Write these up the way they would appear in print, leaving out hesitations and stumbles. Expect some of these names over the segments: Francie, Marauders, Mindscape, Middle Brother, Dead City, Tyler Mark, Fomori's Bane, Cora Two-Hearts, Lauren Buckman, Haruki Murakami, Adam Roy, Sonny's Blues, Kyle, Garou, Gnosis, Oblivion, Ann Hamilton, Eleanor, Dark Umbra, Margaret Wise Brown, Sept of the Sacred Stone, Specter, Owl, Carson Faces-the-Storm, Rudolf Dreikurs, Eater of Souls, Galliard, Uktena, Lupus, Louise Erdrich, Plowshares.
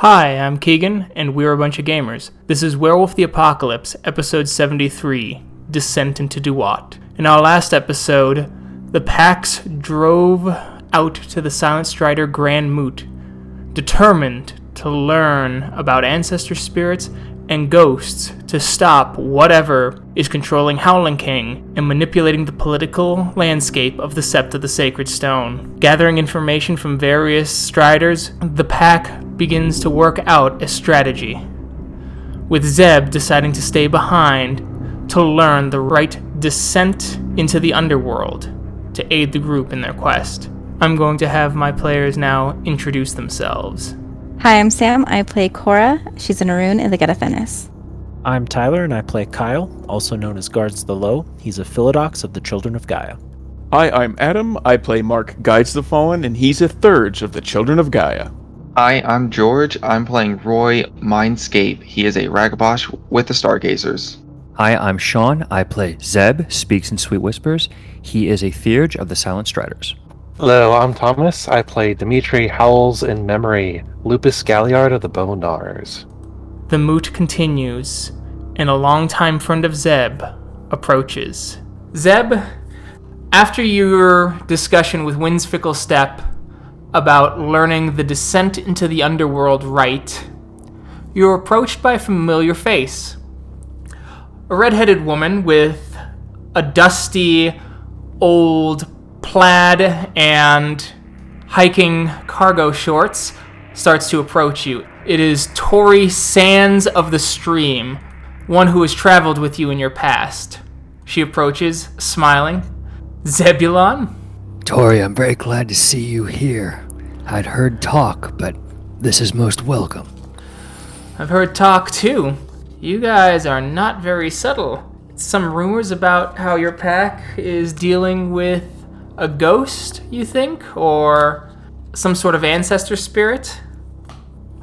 Hi, I'm Keegan, and we're a bunch of gamers. This is Werewolf the Apocalypse, episode 73, Descent into Duat. In our last episode, the Pax drove out to the Silent Strider Grand Moot, determined to learn about ancestor spirits and ghosts to stop whatever is controlling Howling King and manipulating the political landscape of the Sept of the Sacred Stone. Gathering information from various Striders, the Pack begins to work out a strategy, with Zeb deciding to stay behind to learn the right descent into the underworld to aid the group in their quest. I'm going to have my players now introduce themselves. Hi, I'm Sam. I play Cora. She's an Arun in the Get of Venice. I'm Tyler, and I play Kyle, also known as Guards-the-Low. He's a Philodox of the Children of Gaia. Hi, I'm Adam. I play Mark, Guides-the-Fallen, and he's a Thurge of the Children of Gaia. Hi, I'm George. I'm playing Roy Mindscape. He is a Ragabosh with the Stargazers. Hi, I'm Sean. I play Zeb, Speaks in Sweet Whispers. He is a Thurge of the Silent Striders. Hello, I'm Thomas. I play Dimitri, Howls in Memory, Lupus Galliard of the Bonars. The moot continues, and a longtime friend of Zeb approaches. Zeb, after your discussion with Wind's Fickle Step about learning the descent into the underworld right, you're approached by a familiar face. A redheaded woman with a dusty, old plaid and hiking cargo shorts starts to approach you. It is Tori Sands of the Stream, one who has traveled with you in your past. She approaches, smiling. Zebulon? Tori, I'm very glad to see you here. I'd heard talk, but this is most welcome. I've heard talk, too. You guys are not very subtle. Some rumors about how your pack is dealing with a ghost, you think? Or some sort of ancestor spirit?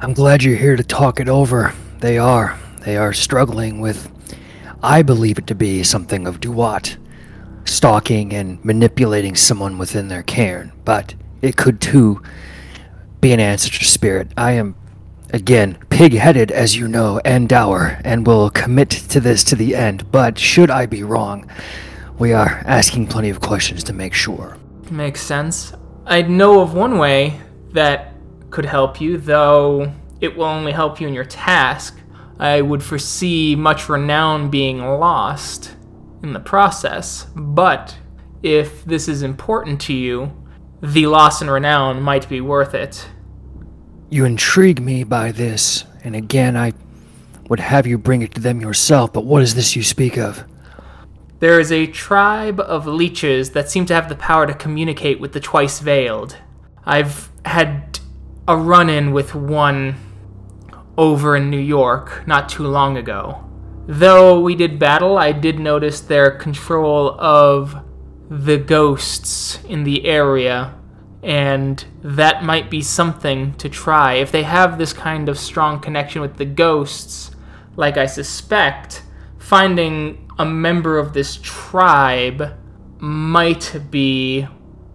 I'm glad you're here to talk it over. They are struggling with, I believe it to be, something of Duat. Stalking and manipulating someone within their cairn, but it could too be an ancestor spirit. I am, again, pig-headed, as you know, and dour, and will commit to this to the end, but should I be wrong, we are asking plenty of questions to make sure. Makes sense. I know of one way that could help you, though it will only help you in your task. I would foresee much renown being lost in the process, but if this is important to you, the loss and renown might be worth it. You intrigue me by this, and again, I would have you bring it to them yourself, but what is this you speak of? There is a tribe of leeches that seem to have the power to communicate with the Twice Veiled. I've had a run-in with one over in New York not too long ago. Though we did battle, I did notice their control of the ghosts in the area, and that might be something to try. If they have this kind of strong connection with the ghosts, like I suspect, finding a member of this tribe might be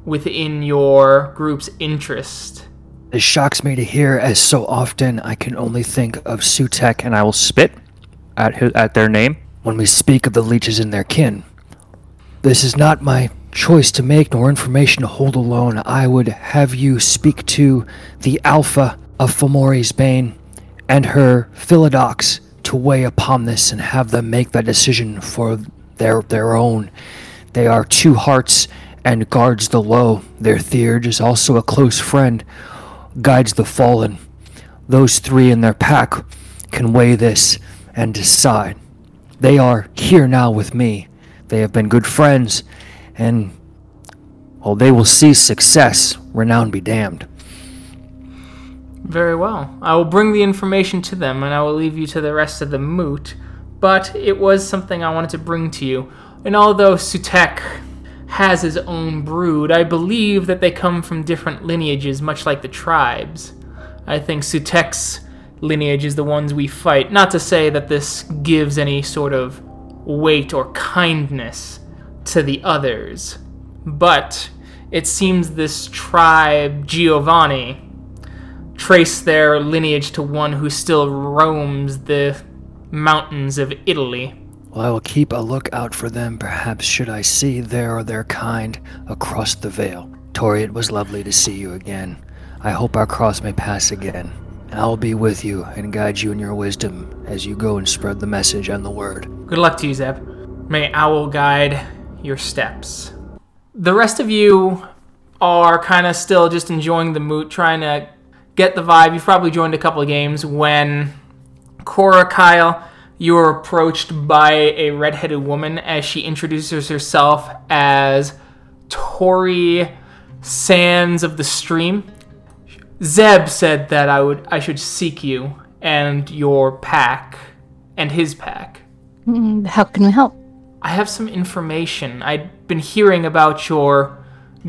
within your group's interest. It shocks me to hear, as so often I can only think of Sutek, and I will spit at their name when we speak of the leeches and their kin. This is not my choice to make, nor information to hold alone. I would have you speak to the Alpha of Fomori's Bane and her Philodox to weigh upon this and have them make that decision for their own. They are Two-Hearts and Guards-the-Low. Their Thurge is also a close friend, Guides-the-Fallen. Those three in their pack can weigh this and decide. They are here now with me. They have been good friends, and well, they will see success, renown be damned. Very well. I will bring the information to them, and I will leave you to the rest of the moot, but it was something I wanted to bring to you. And although Sutek has his own brood, I believe that they come from different lineages, much like the tribes. I think Sutek's lineage is the ones we fight. Not to say that this gives any sort of weight or kindness to the others, but it seems this tribe, Giovanni, trace their lineage to one who still roams the mountains of Italy. Well, I will keep a lookout for them, perhaps should I see their or their kind across the veil. Tori, it was lovely to see you again. I hope our cross may pass again. I'll be with you and guide you in your wisdom as you go and spread the message and the word. Good luck to you, Zeb. May Owl guide your steps. The rest of you are kind of still just enjoying the moot, trying to get the vibe. You've probably joined a couple of games when Cora, Kyle, you are approached by a redheaded woman as she introduces herself as Tori Sands of the Stream. Zeb said that I should seek you and your pack and his pack. How can we help? I have some information. I'd been hearing about your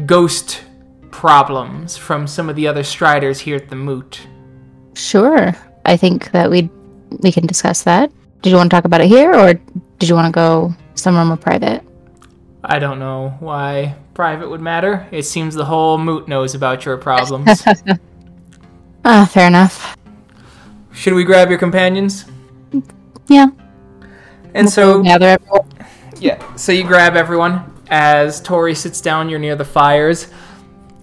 ghost problems from some of the other striders here at the moot. Sure. I think that we can discuss that. Did you want to talk about it here, or did you want to go somewhere more private? I don't know why private would matter. It seems the whole moot knows about your problems. Fair enough. Should we grab your companions? Yeah. And so, so you grab everyone as Tori sits down. You're near the fires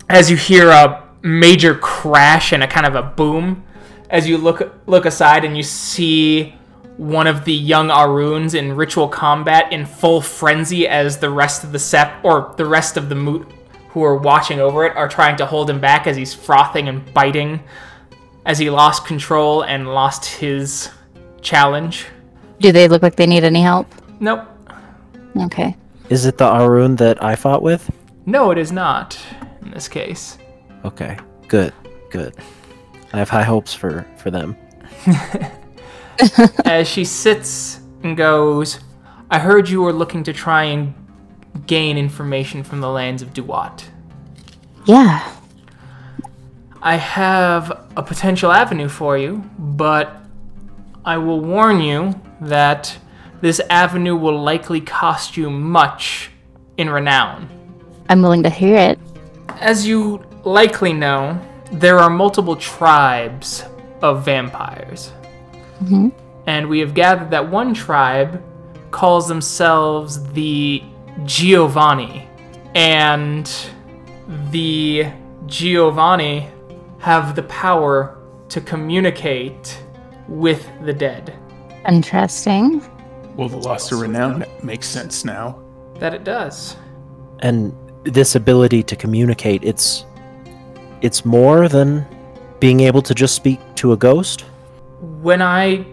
as you hear a major crash and a kind of a boom. As you look aside and you see one of the young Aruns in ritual combat in full frenzy as the rest of the moot who are watching over it are trying to hold him back as he's frothing and biting as he lost control and lost his challenge. Do they look like they need any help? Nope. Okay. Is it the Arun that I fought with? No, it is not, in this case. Okay, good. I have high hopes for them. As she sits and goes, I heard you were looking to try and gain information from the lands of Duat. Yeah. I have a potential avenue for you, but I will warn you that this avenue will likely cost you much in renown. I'm willing to hear it. As you likely know, there are multiple tribes of vampires. Mm-hmm. And we have gathered that one tribe calls themselves the Giovanni. And the Giovanni have the power to communicate with the dead. Interesting. Well, the loss of renown makes sense now. That it does. And this ability to communicate, it's more than being able to just speak to a ghost? When I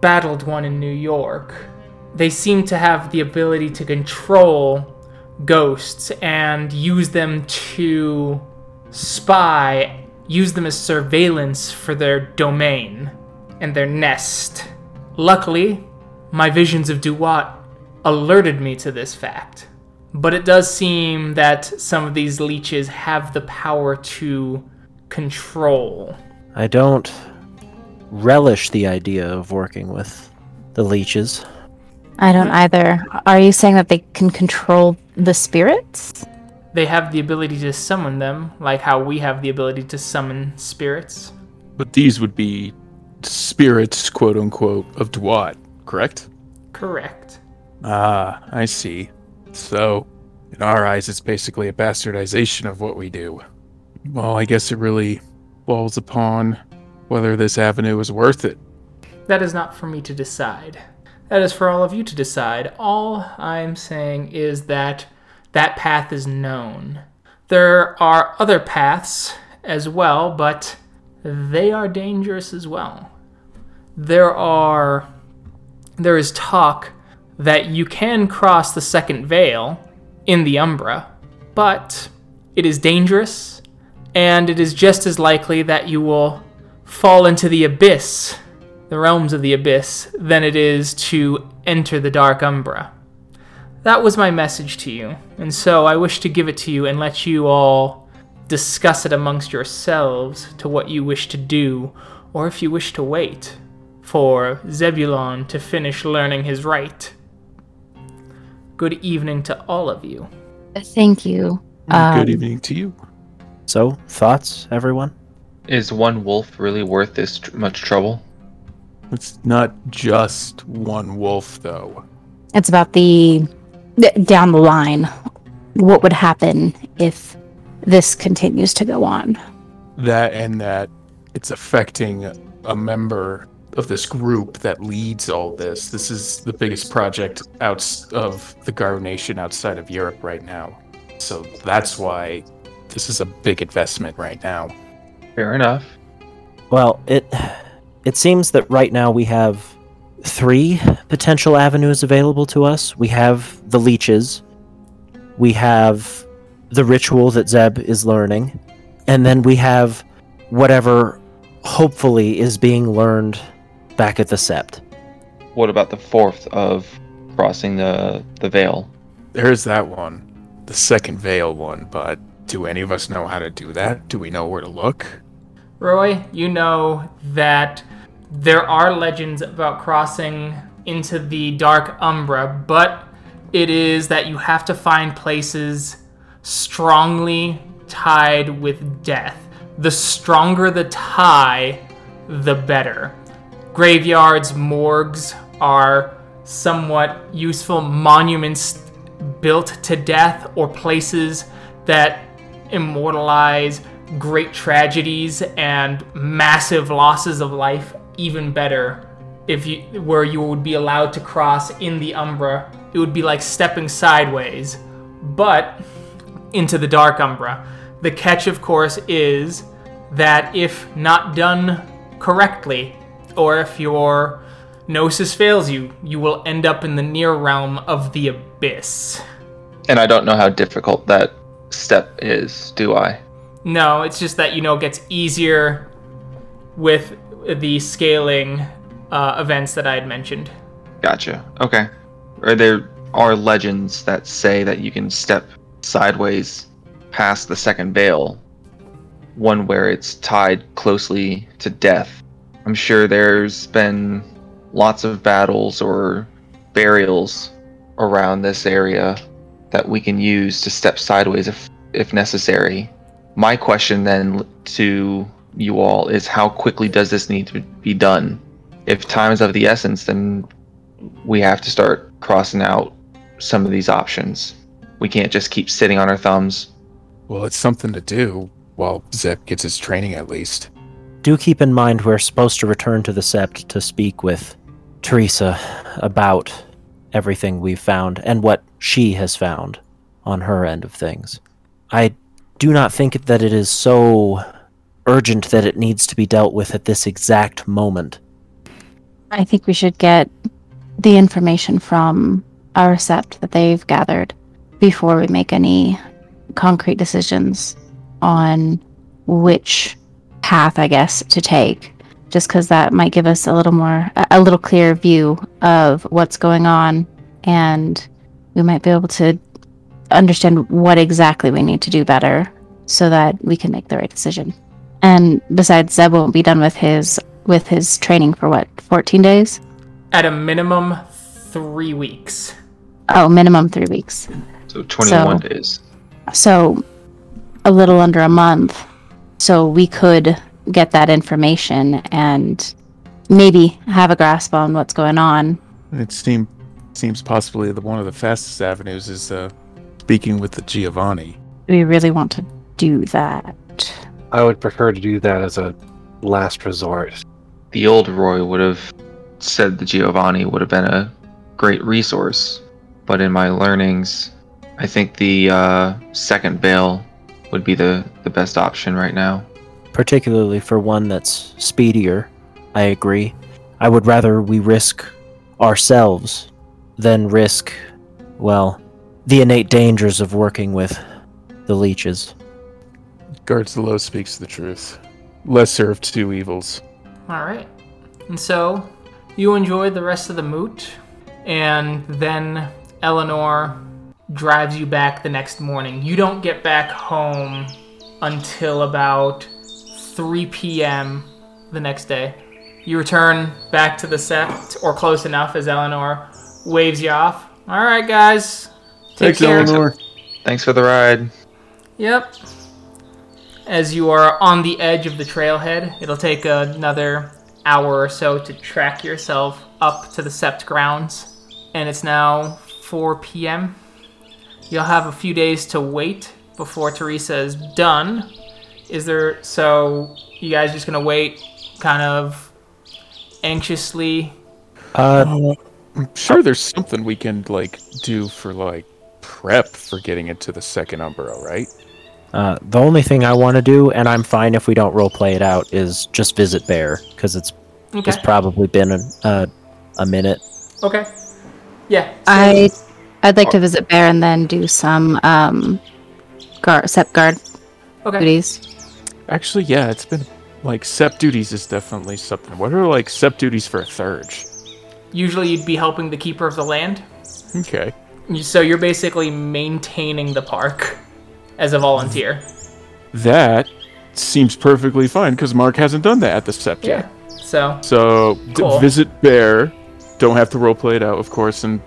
battled one in New York, they seemed to have the ability to control ghosts and use them to spy, use them as surveillance for their domain and their nest. Luckily, my visions of Duat alerted me to this fact, but it does seem that some of these leeches have the power to control. I don't relish the idea of working with the leeches. I don't either. Are you saying that they can control the spirits? They have the ability to summon them, like how we have the ability to summon spirits. But these would be spirits, quote-unquote, of Duat, correct? Correct. Ah, I see. So, in our eyes, it's basically a bastardization of what we do. Well, I guess it really falls upon whether this avenue is worth it. That is not for me to decide. That is for all of you to decide. All I'm saying is that that path is known. There are other paths as well, but they are dangerous as well. There is talk that you can cross the second veil in the Umbra, but it is dangerous, and it is just as likely that you will fall into the Abyss, the realms of the Abyss, than it is to enter the Dark Umbra. That was my message to you, and so I wish to give it to you and let you all discuss it amongst yourselves to what you wish to do, or if you wish to wait for Zebulon to finish learning his rite. Good evening to all of you. Thank you. Good evening to you. So, thoughts, everyone? Is one wolf really worth this much trouble? It's not just one wolf, though. It's about the... down the line. What would happen if this continues to go on? That and that it's affecting a member of this group that leads all this. This is the biggest project out of the Garo Nation outside of Europe right now. So that's why this is a big investment right now. Fair enough. Well, it seems that right now we have three potential avenues available to us. We have the leeches, we have the ritual that Zeb is learning, and then we have whatever hopefully is being learned back at the Sept. What about the fourth of crossing the veil? There's that one. The second veil one, but do any of us know how to do that? Do we know where to look? Roy, you know that there are legends about crossing into the Dark Umbra, but it is that you have to find places strongly tied with death. The stronger the tie, the better. Graveyards, morgues are somewhat useful monuments built to death, or places that immortalize great tragedies and massive losses of life. Even better, where you would be allowed to cross in the Umbra, it would be like stepping sideways, but into the Dark Umbra. The catch, of course, is that if not done correctly, or if your Gnosis fails you, you will end up in the near realm of the Abyss. And I don't know how difficult that step is, do I? No, it's just that, it gets easier with the scaling events that I had mentioned. Gotcha. Okay. Or there are legends that say that you can step sideways past the second veil, one where it's tied closely to death. I'm sure there's been lots of battles or burials around this area that we can use to step sideways if necessary. My question then to you all is, how quickly does this need to be done? If time is of the essence, then we have to start crossing out some of these options. We can't just keep sitting on our thumbs. Well, it's something to do while Zeb gets his training, at least. Do keep in mind we're supposed to return to the Sept to speak with Teresa about everything we've found and what she has found on her end of things. I do not think that it is so urgent that it needs to be dealt with at this exact moment. I think we should get the information from our Sept that they've gathered before we make any concrete decisions on which path, I guess, to take, just because that might give us a little clearer view of what's going on, and we might be able to understand what exactly we need to do better so that we can make the right decision. And besides, Zeb won't be done with his training for, 14 days? At a minimum, 3 weeks. Oh, minimum 3 weeks. So 21 days. So a little under a month. So we could get that information and maybe have a grasp on what's going on. It seems possibly one of the fastest avenues is speaking with the Giovanni. We really want to do that. I would prefer to do that as a last resort. The old Roy would have said the Giovanni would have been a great resource, but in my learnings, I think the second veil would be the best option right now. Particularly for one that's speedier, I agree. I would rather we risk ourselves than risk, the innate dangers of working with the leeches. Guards-the-Low speaks the truth. Lesser of two evils. All right. And so you enjoy the rest of the moot, and then Eleanor drives you back the next morning. You don't get back home until about 3 p.m. the next day. You return back to the Sept, or close enough, as Eleanor waves you off. All right, guys. Thanks, Eleanor. Thanks for the ride. Yep. as you are on the edge of the trailhead. It'll take another hour or so to track yourself up to the Sept grounds, and it's now 4 p.m. You'll have a few days to wait before Teresa is done. So you guys just gonna wait kind of anxiously? I'm sure there's something we can do for prep for getting into the second Umbra, right? The only thing I want to do, and I'm fine if we don't roleplay it out, is just visit Bear, because it's probably been a minute. Okay. Yeah. I'd like to visit Bear and then do some Sept Guard duties. Actually, yeah, it's been Sept duties is definitely something. What are Sept duties for a Thurge? Usually you'd be helping the Keeper of the Land. Okay. So you're basically maintaining the park as a volunteer. That seems perfectly fine, because Mark hasn't done that at the Sept yet. Yeah, so cool. Visit Bear, don't have to roleplay it out, of course, and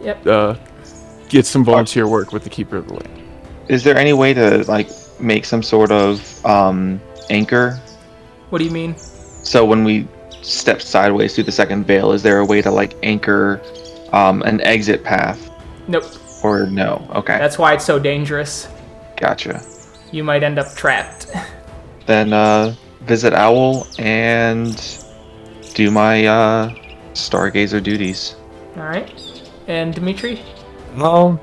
get some volunteer work with the Keeper of the Land. Is there any way to make some sort of anchor? What do you mean? So when we step sideways through the second veil, is there a way to anchor an exit path? Nope. Or no. Okay. That's why it's so dangerous. Gotcha. You might end up trapped. Then visit Owl and do my Stargazer duties. All right. And Dimitri? Well,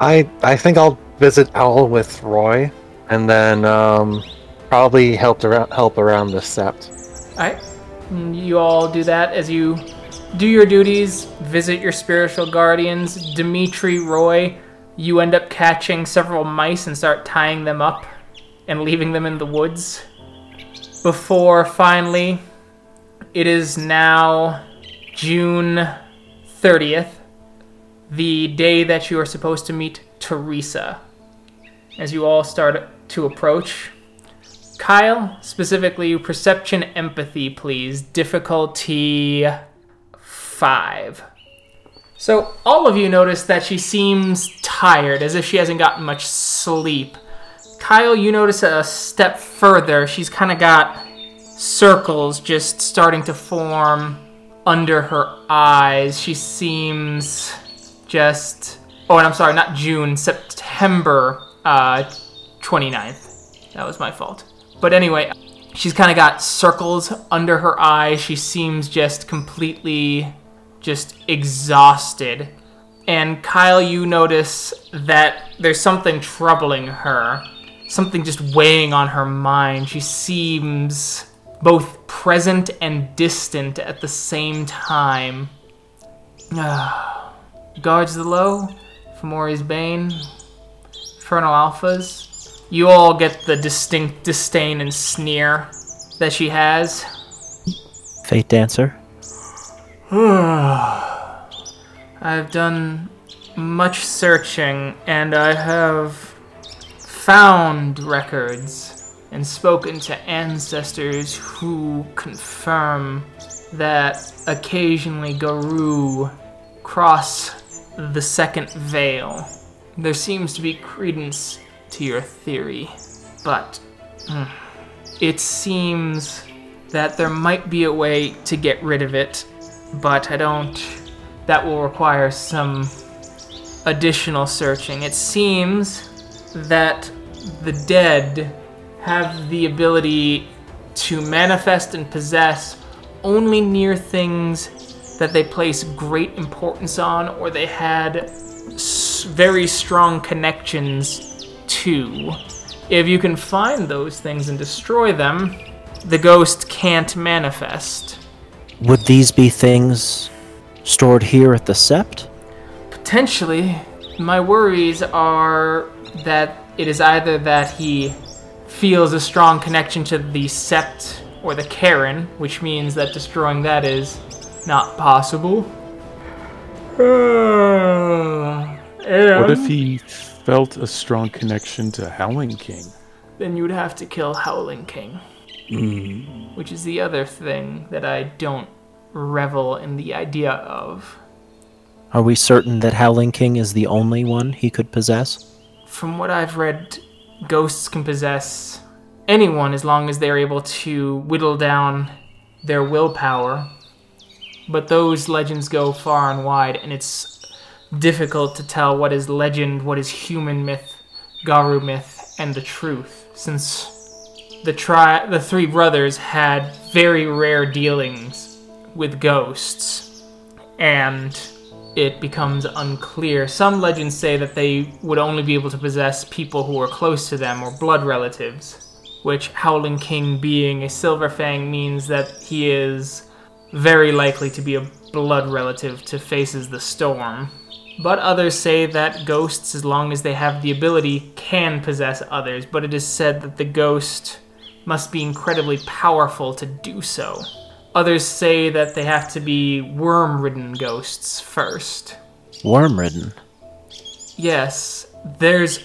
I think I'll visit Owl with Roy, and then probably help around the Sept. All right. You all do that as you do your duties, visit your spiritual guardians. Dimitri, Roy, you end up catching several mice and start tying them up and leaving them in the woods. Before finally, it is now June 30th, the day that you are supposed to meet Teresa. As you all start to approach, Kyle, specifically perception empathy, please. Difficulty 5. So all of you notice that she seems tired, as if she hasn't gotten much sleep. Kyle, you notice a step further. She's kind of got circles just starting to form under her eyes. She seems just... Oh, and I'm sorry, not June, September 29th. That was my fault. But anyway, she's kind of got circles under her eyes. She seems just completely... just exhausted. And Kyle, you notice that there's something troubling her, something just weighing on her mind. She seems both present and distant at the same time. Guards-the-Low, Fomori's Bane, Infernal Alphas. You all get the distinct disdain and sneer that she has. Fate Dancer. I've done much searching, and I have found records and spoken to ancestors who confirm that occasionally Garou cross the second veil. There seems to be credence to your theory, but it seems that there might be a way to get rid of it. But that will require some additional searching. It seems that the dead have the ability to manifest and possess only near things that they place great importance on or they had very strong connections to. If you can find those things and destroy them, the ghost can't manifest. Would these be things stored here at the Sept? Potentially. My worries are that it is either that he feels a strong connection to the Sept or the Karen, which means that destroying that is not possible. What if he felt a strong connection to Howling King? Then you would have to kill Howling King. Which is the other thing that I don't revel in the idea of. Are we certain that Howling King is the only one he could possess? From what I've read, ghosts can possess anyone as long as they're able to whittle down their willpower. But those legends go far and wide, and it's difficult to tell what is legend, what is human myth, Garu myth, and the truth, since the three brothers had very rare dealings with ghosts, and it becomes unclear. Some legends say that they would only be able to possess people who were close to them or blood relatives, which Howling King being a Silver Fang means that he is very likely to be a blood relative to Faces the Storm. But others say that ghosts, as long as they have the ability, can possess others, but it is said that the ghost must be incredibly powerful to do so. Others say that they have to be worm-ridden ghosts first. Worm-ridden? Yes. There's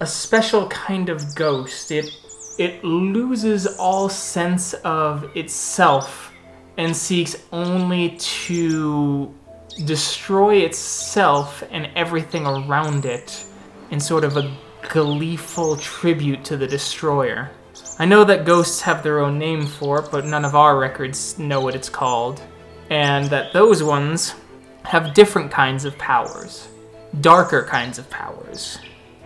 a special kind of ghost. It loses all sense of itself and seeks only to destroy itself and everything around it in sort of a gleeful tribute to the destroyer. I know that ghosts have their own name for it, but none of our records know what it's called, and that those ones have different kinds of powers, darker kinds of powers,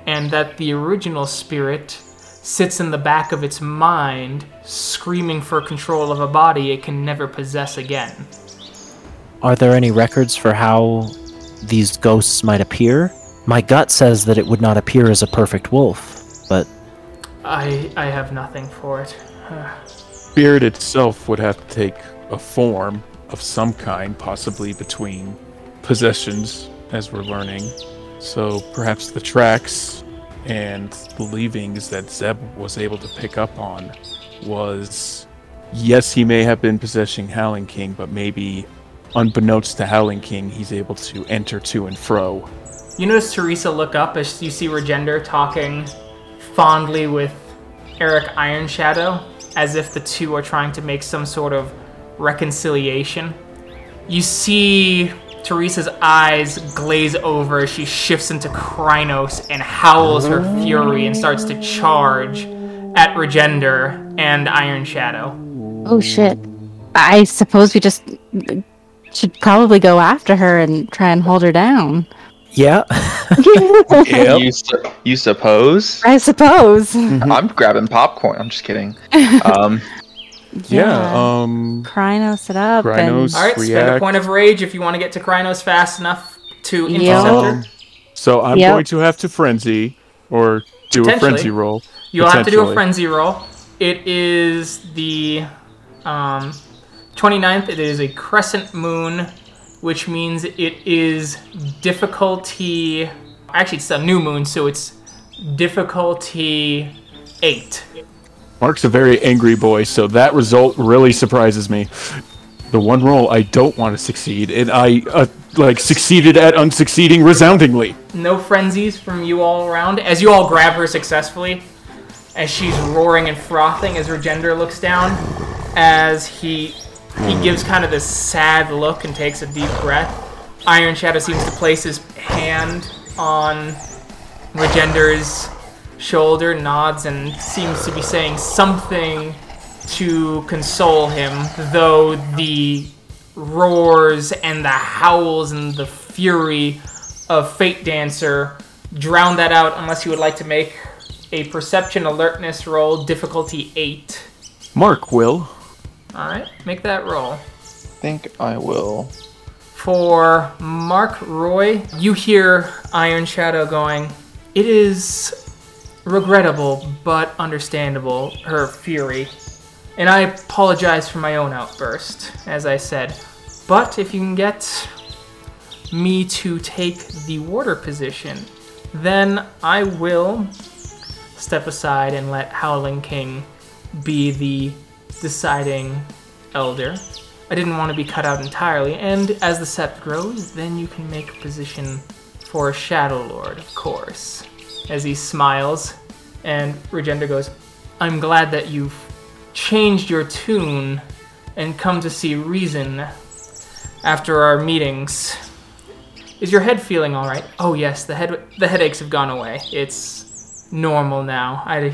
and that the original spirit sits in the back of its mind screaming for control of a body it can never possess again. Are there any records for how these ghosts might appear? My gut says that it would not appear as a perfect wolf, but I have nothing for it. Spirit itself would have to take a form of some kind, possibly between possessions, as we're learning. So perhaps the tracks and the leavings that Zeb was able to pick up on was, yes, he may have been possessing Howling King, but maybe unbeknownst to Howling King, he's able to enter to and fro. You notice Teresa look up as you see Regender talking fondly with Eric Ironshadow, as if the two are trying to make some sort of reconciliation. You see Teresa's eyes glaze over as she shifts into Krynos and howls her fury and starts to charge at Regender and Ironshadow. Oh shit. I suppose we just should probably go after her and try and hold her down. Yeah. Yep. You suppose? I suppose. Mm-hmm. I'm grabbing popcorn. I'm just kidding. Krynos it up. Krynos, all right, spend a point of rage if you want to get to Krynos fast enough to intercept her. So I'm going to have to frenzy or do a frenzy roll. You'll have to do a frenzy roll. It is the 29th. It is a crescent moon, which means it is difficulty... Actually, it's a new moon, so it's difficulty 8. Mark's a very angry boy, so that result really surprises me. The one roll I don't want to succeed, and I succeeded at unsucceeding resoundingly. No frenzies from you all around, as you all grab her successfully, as she's roaring and frothing, as Regender looks down, as he gives kind of this sad look and takes a deep breath. Ironshadow seems to place his hand on Regender's shoulder, nods, and seems to be saying something to console him, though the roars and the howls and the fury of Fate Dancer drown that out, unless you would like to make a perception alertness roll, difficulty 8. Mark will. Alright, make that roll. I think I will. For Mark, Roy, you hear Ironshadow going, "It is regrettable, but understandable, her fury. And I apologize for my own outburst, as I said. But if you can get me to take the warder position, then I will step aside and let Howling King be the deciding elder. I didn't want to be cut out entirely, and as the sept grows, then you can make a position for a Shadow Lord, of course." As he smiles, and Regender goes, "I'm glad that you've changed your tune and come to see reason after our meetings. Is your head feeling all right?" "Oh yes, the headaches have gone away. It's normal now. I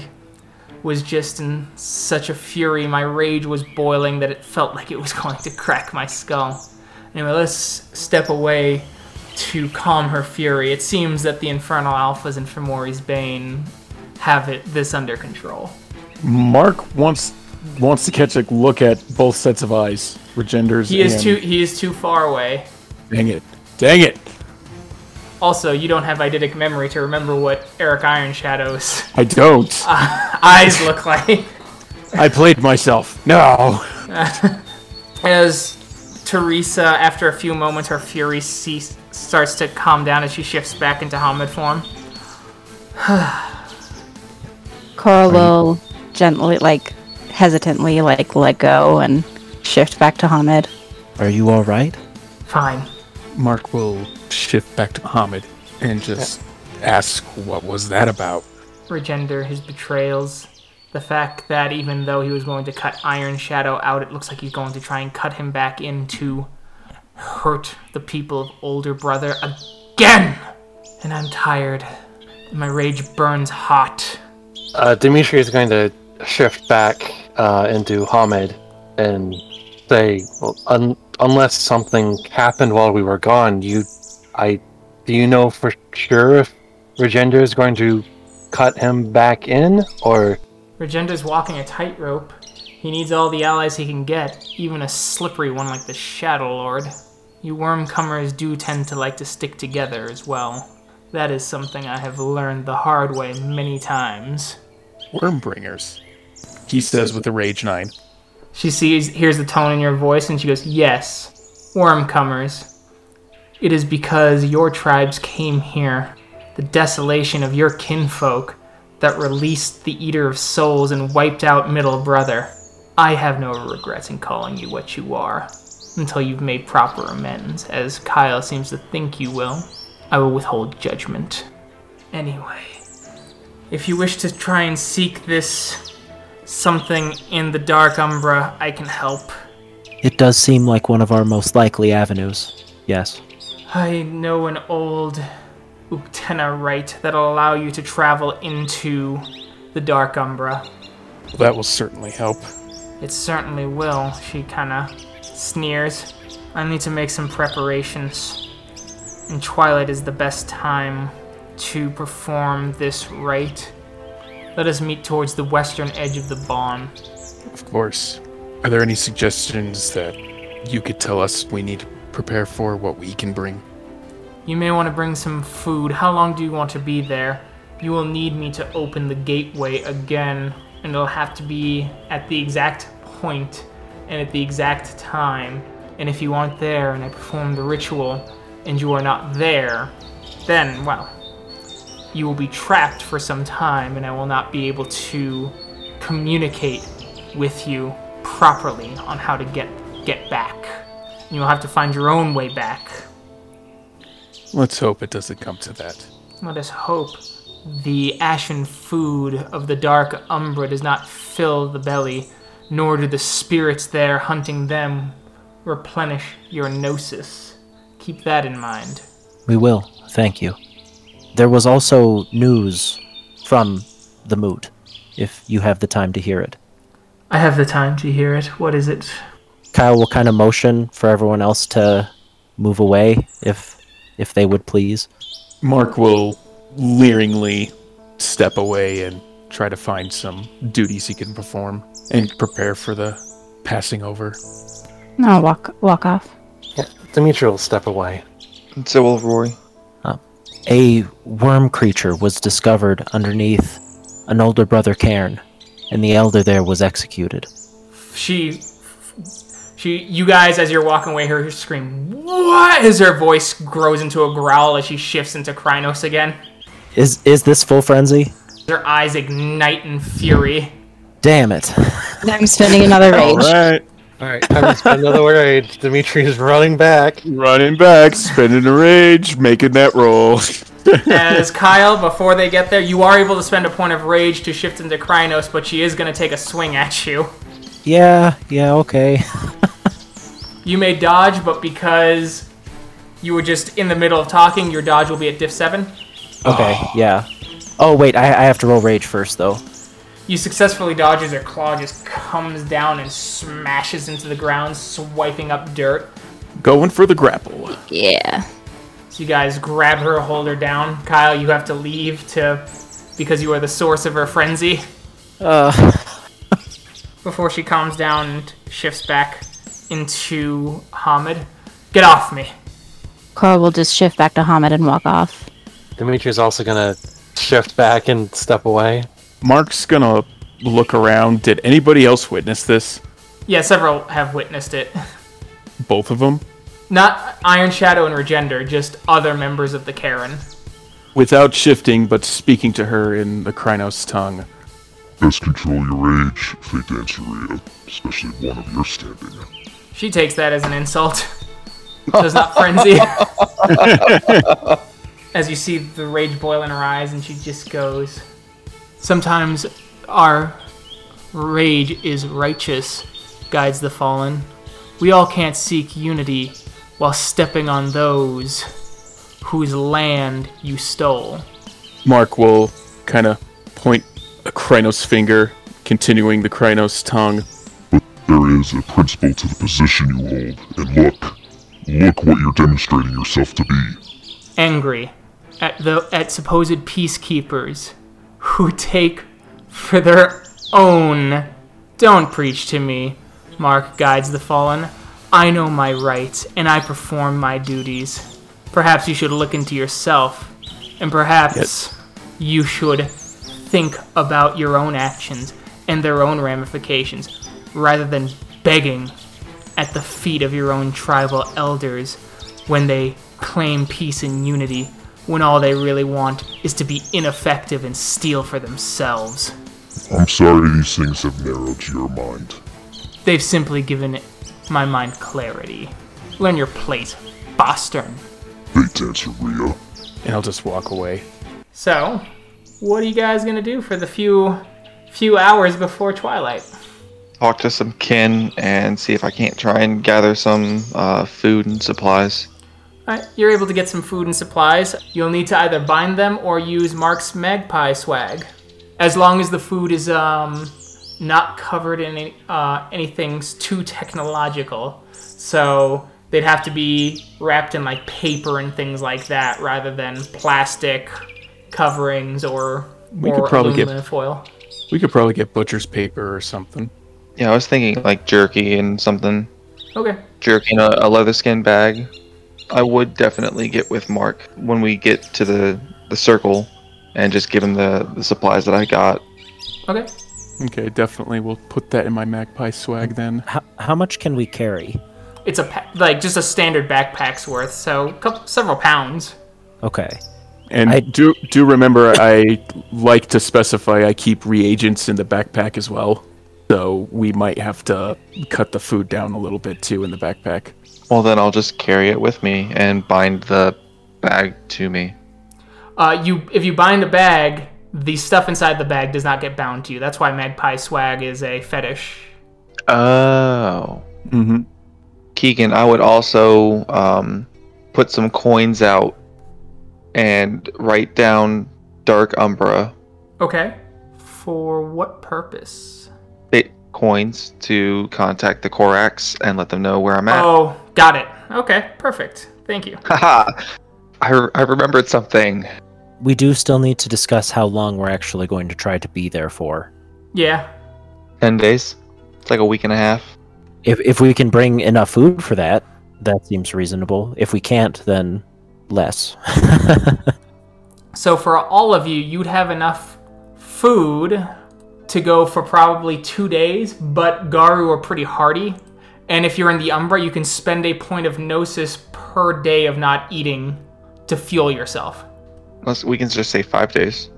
was just in such a fury. My rage was boiling that it felt like it was going to crack my skull. Anyway, let's step away to calm her fury. It seems that the Infernal Alphas and Fomori's Bane have this under control. Mark wants to catch a look at both sets of eyes. Regenders. He is too far away. Dang it. Also, you don't have eidetic memory to remember what Eric Ironshadow's I don't. Eyes look like. I played myself. No. As Teresa, after a few moments, her fury starts to calm down as she shifts back into Hamid form. Cora will gently, hesitantly, let go and shift back to Hamid. Are you all right? Fine. Mark will shift back to Hamid and just ask, what was that about? Regender, his betrayals, the fact that even though he was going to cut Iron Shadow out, it looks like he's going to try and cut him back in to hurt the people of Older Brother again! And I'm tired. My rage burns hot. Dimitri is going to shift back into Hamid and say, well, unless something happened while we were gone, do you know for sure if Regender is going to cut him back in, or? Regender's walking a tightrope. He needs all the allies he can get, even a slippery one like the Shadow Lord. You wormcomers do tend to like to stick together as well. That is something I have learned the hard way many times. Wormbringers, he says with a rage 9. She hears the tone in your voice, and she goes, yes, wormcomers. It is because your tribes came here, the desolation of your kinfolk, that released the Eater of Souls and wiped out Middle Brother. I have no regrets in calling you what you are, until you've made proper amends, as Kyle seems to think you will. I will withhold judgment. Anyway, if you wish to try and seek this something in the Dark Umbra, I can help. It does seem like one of our most likely avenues, yes. I know an old Uktena rite that'll allow you to travel into the Dark Umbra. Well, that will certainly help. It certainly will, she kinda sneers. I need to make some preparations. And twilight is the best time to perform this rite. Let us meet towards the western edge of the Bon. Of course. Are there any suggestions that you could tell us we need to prepare for, what we can bring? You may want to bring some food. How long do you want to be there? You will need me to open the gateway again, and it'll have to be at the exact point and at the exact time. And if you aren't there and I perform the ritual, and you are not there, then, well, you will be trapped for some time, and I will not be able to communicate with you properly on how to get back. And you'll have to find your own way back. Let's hope it doesn't come to that. Let us hope the ashen food of the Dark Umbra does not fill the belly, nor do the spirits there hunting them replenish your Gnosis. Keep that in mind. We will, thank you. There was also news from the moot, if you have the time to hear it. I have the time to hear it. What is it? Kyle will kind of motion for everyone else to move away, if they would please. Mark will leeringly step away and try to find some duties he can perform and prepare for the passing over. No, walk off. Yeah, Dimitri will step away. And so will Roy. A worm creature was discovered underneath an Older Brother cairn, and the elder there was executed. You guys, as you're walking away, hear her scream, "What?" as her voice grows into a growl as she shifts into Krynos again. Is this full frenzy? Their eyes ignite in fury. Damn it. I'm spending another rage. All right, time to spend another rage. Dimitri is running back. Spending a rage, making that roll. As Kyle, before they get there, you are able to spend a point of rage to shift into Krynos, but she is going to take a swing at you. Yeah, okay. You may dodge, but because you were just in the middle of talking, your dodge will be at diff 7. Okay, yeah. Oh, wait, I have to roll rage first, though. You successfully dodge as your claw just comes down and smashes into the ground, swiping up dirt. Going for the grapple. Yeah. So you guys grab her, hold her down. Kyle, you have to leave because you are the source of her frenzy. Before she calms down and shifts back into Hamid. Get off me. Cora will just shift back to Hamid and walk off. Dimitri's also gonna shift back and step away. Mark's gonna look around. Did anybody else witness this? Yeah, several have witnessed it. Both of them? Not Ironshadow and Regender, just other members of the Karen. Without shifting, but speaking to her in the Krynos tongue. Best control your rage, Fate Dancer, especially one of your standing. She takes that as an insult. Does not frenzy. As you see the rage boil in her eyes, and she just goes, sometimes our rage is righteous, guides the fallen. We all can't seek unity while stepping on those whose land you stole. Mark will kind of point a Krynos finger, continuing the Krynos tongue. But there is a principle to the position you hold, and look what you're demonstrating yourself to be. Angry at supposed peacekeepers who take for their own. Don't preach to me, Mark guides the fallen. I know my rights, and I perform my duties. Perhaps you should look into yourself, and perhaps you should think about your own actions and their own ramifications, rather than begging at the feet of your own tribal elders when they claim peace and unity, when all they really want is to be ineffective and steal for themselves. I'm sorry these things have narrowed your mind. They've simply given my mind clarity. Learn your place, Bostern. Fate Dancer, Rio. And I'll just walk away. So, what are you guys going to do for the few hours before twilight? Talk to some kin and see if I can't try and gather some food and supplies. Alright, you're able to get some food and supplies. You'll need to either bind them or use Mark's Magpie swag. As long as the food is not covered in anything too technological. So they'd have to be wrapped in like paper and things like that rather than plastic coverings or aluminum foil. We could probably get butcher's paper or something. Yeah, I was thinking like jerky and something. Okay. Jerky in a leather skin bag. I would definitely get with Mark when we get to the circle and just give him the supplies that I got. Okay. Okay, definitely. We'll put that in my Magpie swag then. How much can we carry? It's just a standard backpack's worth, so several pounds. Okay. And I do remember I like to specify I keep reagents in the backpack as well. So we might have to cut the food down a little bit, too, in the backpack. Well, then I'll just carry it with me and bind the bag to me. If you bind the bag, the stuff inside the bag does not get bound to you. That's why Magpie swag is a fetish. Oh. Mm-hmm. Keegan, I would also put some coins out and write down Dark Umbra. Okay. For what purpose? Coins to contact the Korax and let them know where I'm at. Oh, got it. Okay, perfect. Thank you. Haha, I remembered something. We do still need to discuss how long we're actually going to try to be there for. Yeah. 10 days. It's like a week and a half. If we can bring enough food for that, that seems reasonable. If we can't, then less. So for all of you, you'd have enough food to go for probably 2 days, but Garu are pretty hardy. And if you're in the Umbra, you can spend a point of Gnosis per day of not eating to fuel yourself. Unless we can just say 5 days.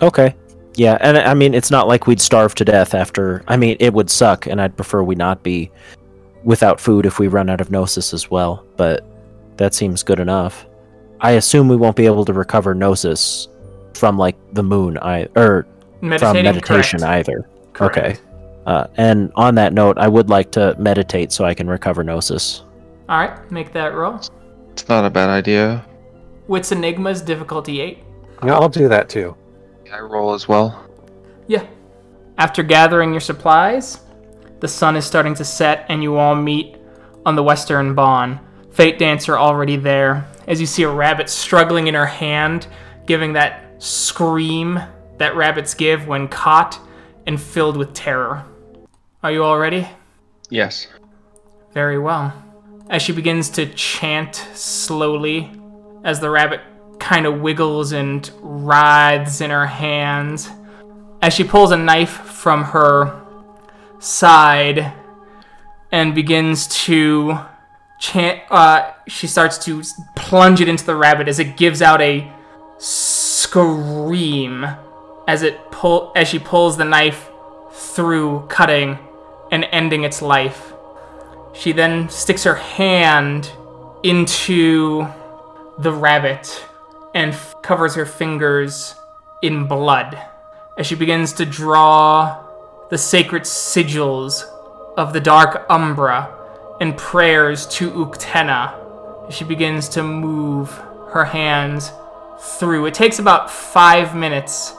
Okay. Yeah, and I mean, it's not like we'd starve to death after. I mean, it would suck, and I'd prefer we not be without food if we run out of Gnosis as well, but that seems good enough. I assume we won't be able to recover Gnosis from, like, the moon, from meditation correct. Either. Correct. Okay. And on that note, I would like to meditate so I can recover Gnosis. All right, make that roll. It's not a bad idea. Wits Enigma's difficulty 8. Yeah, I'll do that too. Can I roll as well? Yeah. After gathering your supplies, the sun is starting to set and you all meet on the western Bon. Fate Dancer already there, as you see a rabbit struggling in her hand, giving that scream that rabbits give when caught and filled with terror. Are you all ready? Yes. Very well. As she begins to chant slowly, as the rabbit kind of wiggles and writhes in her hands, as she pulls a knife from her side and begins to chant, she starts to plunge it into the rabbit as it gives out a scream as she pulls the knife through, cutting and ending its life. She then sticks her hand into the rabbit and covers her fingers in blood as she begins to draw the sacred sigils of the Dark Umbra and prayers to Uktena. She begins to move her hands through. It takes about 5 minutes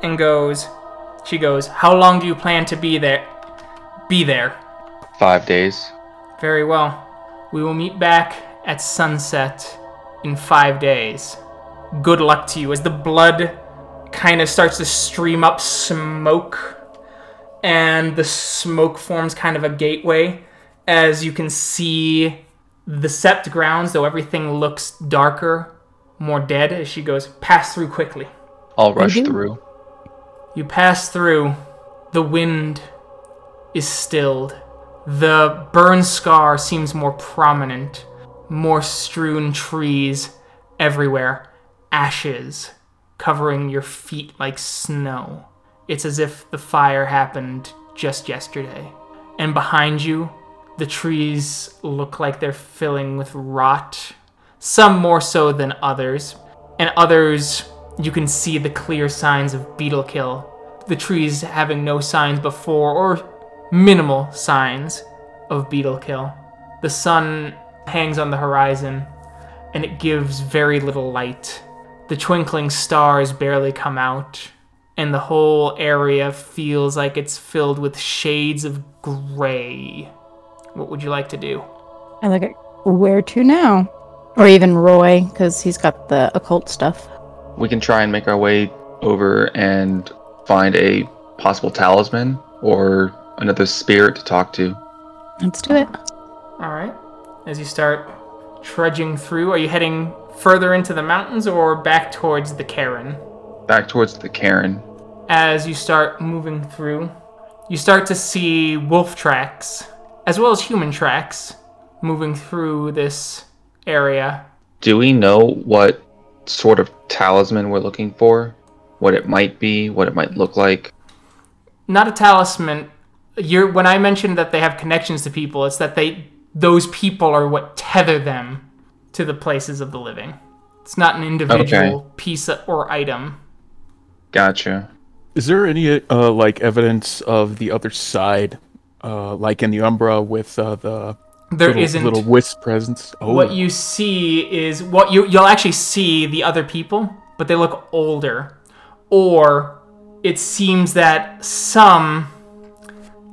and she goes, "How long do you plan to be there?" 5 days. Very well. We will meet back at sunset in 5 days. Good luck to you. As the blood kind of starts to stream up smoke, and the smoke forms kind of a gateway, as you can see the sept grounds, though everything looks darker, more dead, as she goes, "Pass through quickly." I'll rush through. You pass through. The wind is stilled. The burn scar seems more prominent. More strewn trees everywhere. Ashes covering your feet like snow. It's as if the fire happened just yesterday. And behind you, the trees look like they're filling with rot. Some more so than others. And others, you can see the clear signs of beetle kill. The trees having no signs before, or minimal signs of beetle kill. The sun hangs on the horizon, and it gives very little light. The twinkling stars barely come out, and the whole area feels like it's filled with shades of gray. What would you like to do? I look at where to now? Or even Roy, because he's got the occult stuff. We can try and make our way over and find a possible talisman or another spirit to talk to. Let's do it. All right. As you start trudging through, are you heading further into the mountains or back towards the cairn? Back towards the cairn. As you start moving through, you start to see wolf tracks, as well as human tracks, moving through this area. Do we know what sort of talisman we're looking for? What it might be, what it might look like? Not a talisman. When I mentioned that they have connections to people, it's that those people are what tether them to the places of the living. It's not an individual piece or item. Gotcha. Is there any evidence of the other side? Like in the Umbra with little wisp presence. Oh. What you see is you'll actually see the other people, but they look older. Or it seems that some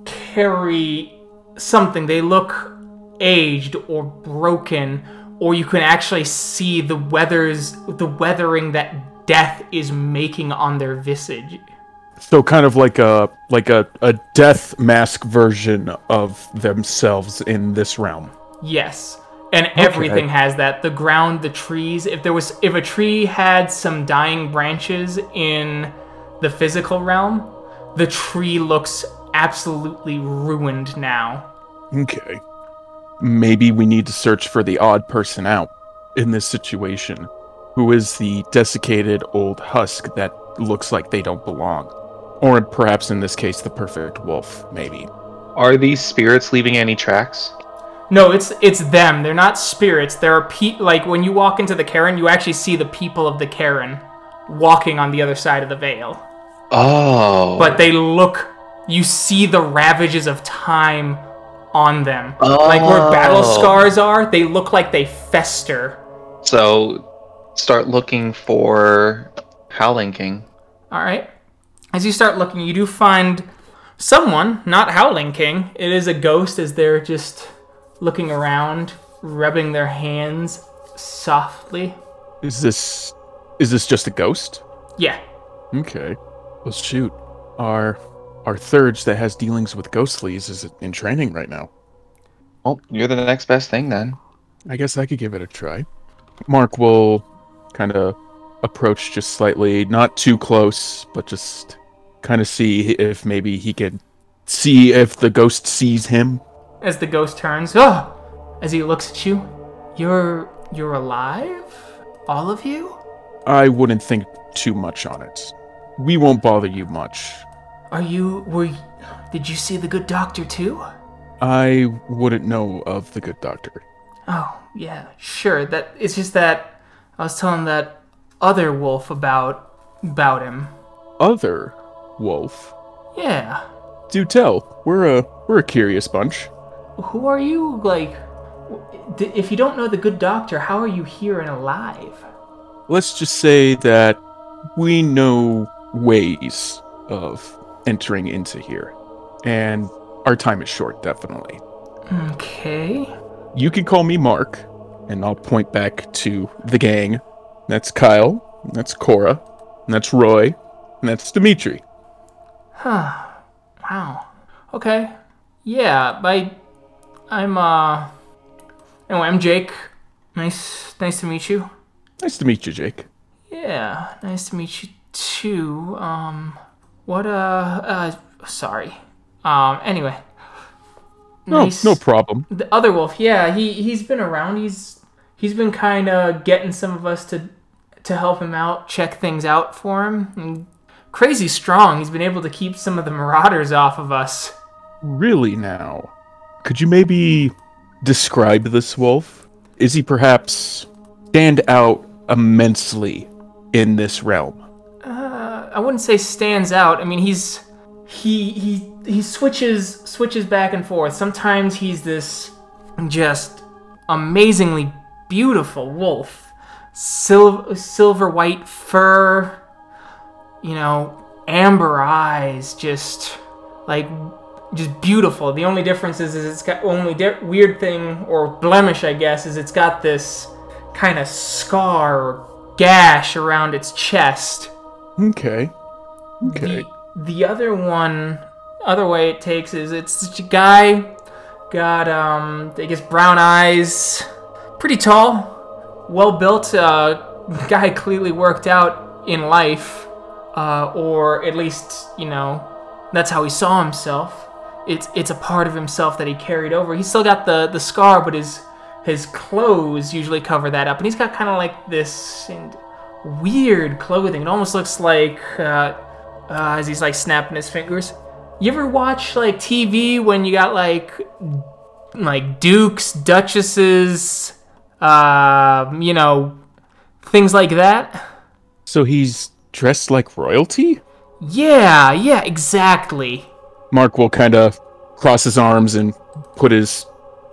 carry something. They look aged or broken, or you can actually see the weathering that death is making on their visage. So kind of like a death mask version of themselves in this realm. Yes. And everything has that. The ground, the trees. If a tree had some dying branches in the physical realm, the tree looks absolutely ruined now. Okay. Maybe we need to search for the odd person out in this situation, who is the desiccated old husk that looks like they don't belong. Or perhaps in this case, the perfect wolf, maybe. Are these spirits leaving any tracks? No, it's them. They're not spirits. There are when you walk into the cairn, you actually see the people of the cairn walking on the other side of the veil. Oh. But you see the ravages of time on them. Oh. Like where battle scars are, they look like they fester. So, start looking for Howling King. All right. As you start looking, you do find someone, not Howling King. It is a ghost as they're just looking around, rubbing their hands softly. Is this just a ghost? Yeah. Okay. Well, shoot. Our third that has dealings with ghostlies is in training right now. Well, you're the next best thing then. I guess I could give it a try. Mark will kind of approach just slightly, not too close, but just kind of see if maybe he could see if the ghost sees him. As the ghost turns, as he looks at you, you're alive? All of you? I wouldn't think too much on it. We won't bother you much. Did you see the good doctor too? I wouldn't know of the good doctor. Oh, yeah, sure. It's just that I was telling that other wolf about him. Other wolf? Yeah. Do tell. We're a curious bunch. Who are you? Like, if you don't know the good doctor, how are you here and alive? Let's just say that we know ways of entering into here. And our time is short, definitely. Okay. You can call me Mark, and I'll point back to the gang. That's Kyle, and that's Cora, and that's Roy, and that's Dimitri. Huh. Wow. Okay. Yeah, Anyway, I'm Jake. Nice to meet you. Nice to meet you, Jake. Yeah, nice to meet you too. Sorry. Anyway. Nice. No problem. The other wolf, yeah, he's been around. He's been kind of getting some of us to help him out, check things out for him. And crazy strong. He's been able to keep some of the Marauders off of us. Really now? Could you maybe describe this wolf? Is he perhaps stand out immensely in this realm? I wouldn't say stands out. I mean, he switches back and forth. Sometimes he's this just amazingly beautiful wolf, silver white fur, amber eyes, just beautiful. The only difference is it's got only weird thing or blemish, I guess, is it's got this kind of scar or gash around its chest. Okay. The other way it takes is it's a guy got I guess brown eyes, pretty tall, well built, guy clearly worked out in life, or at least that's how he saw himself. It's a part of himself that he carried over. He's still got the scar, but his clothes usually cover that up, and he's got kind of like this weird clothing. It almost looks like as he's like snapping his fingers. You ever watch like TV when you got like dukes, duchesses, things like that? So he's dressed like royalty? Yeah, exactly. Mark will kind of cross his arms and put his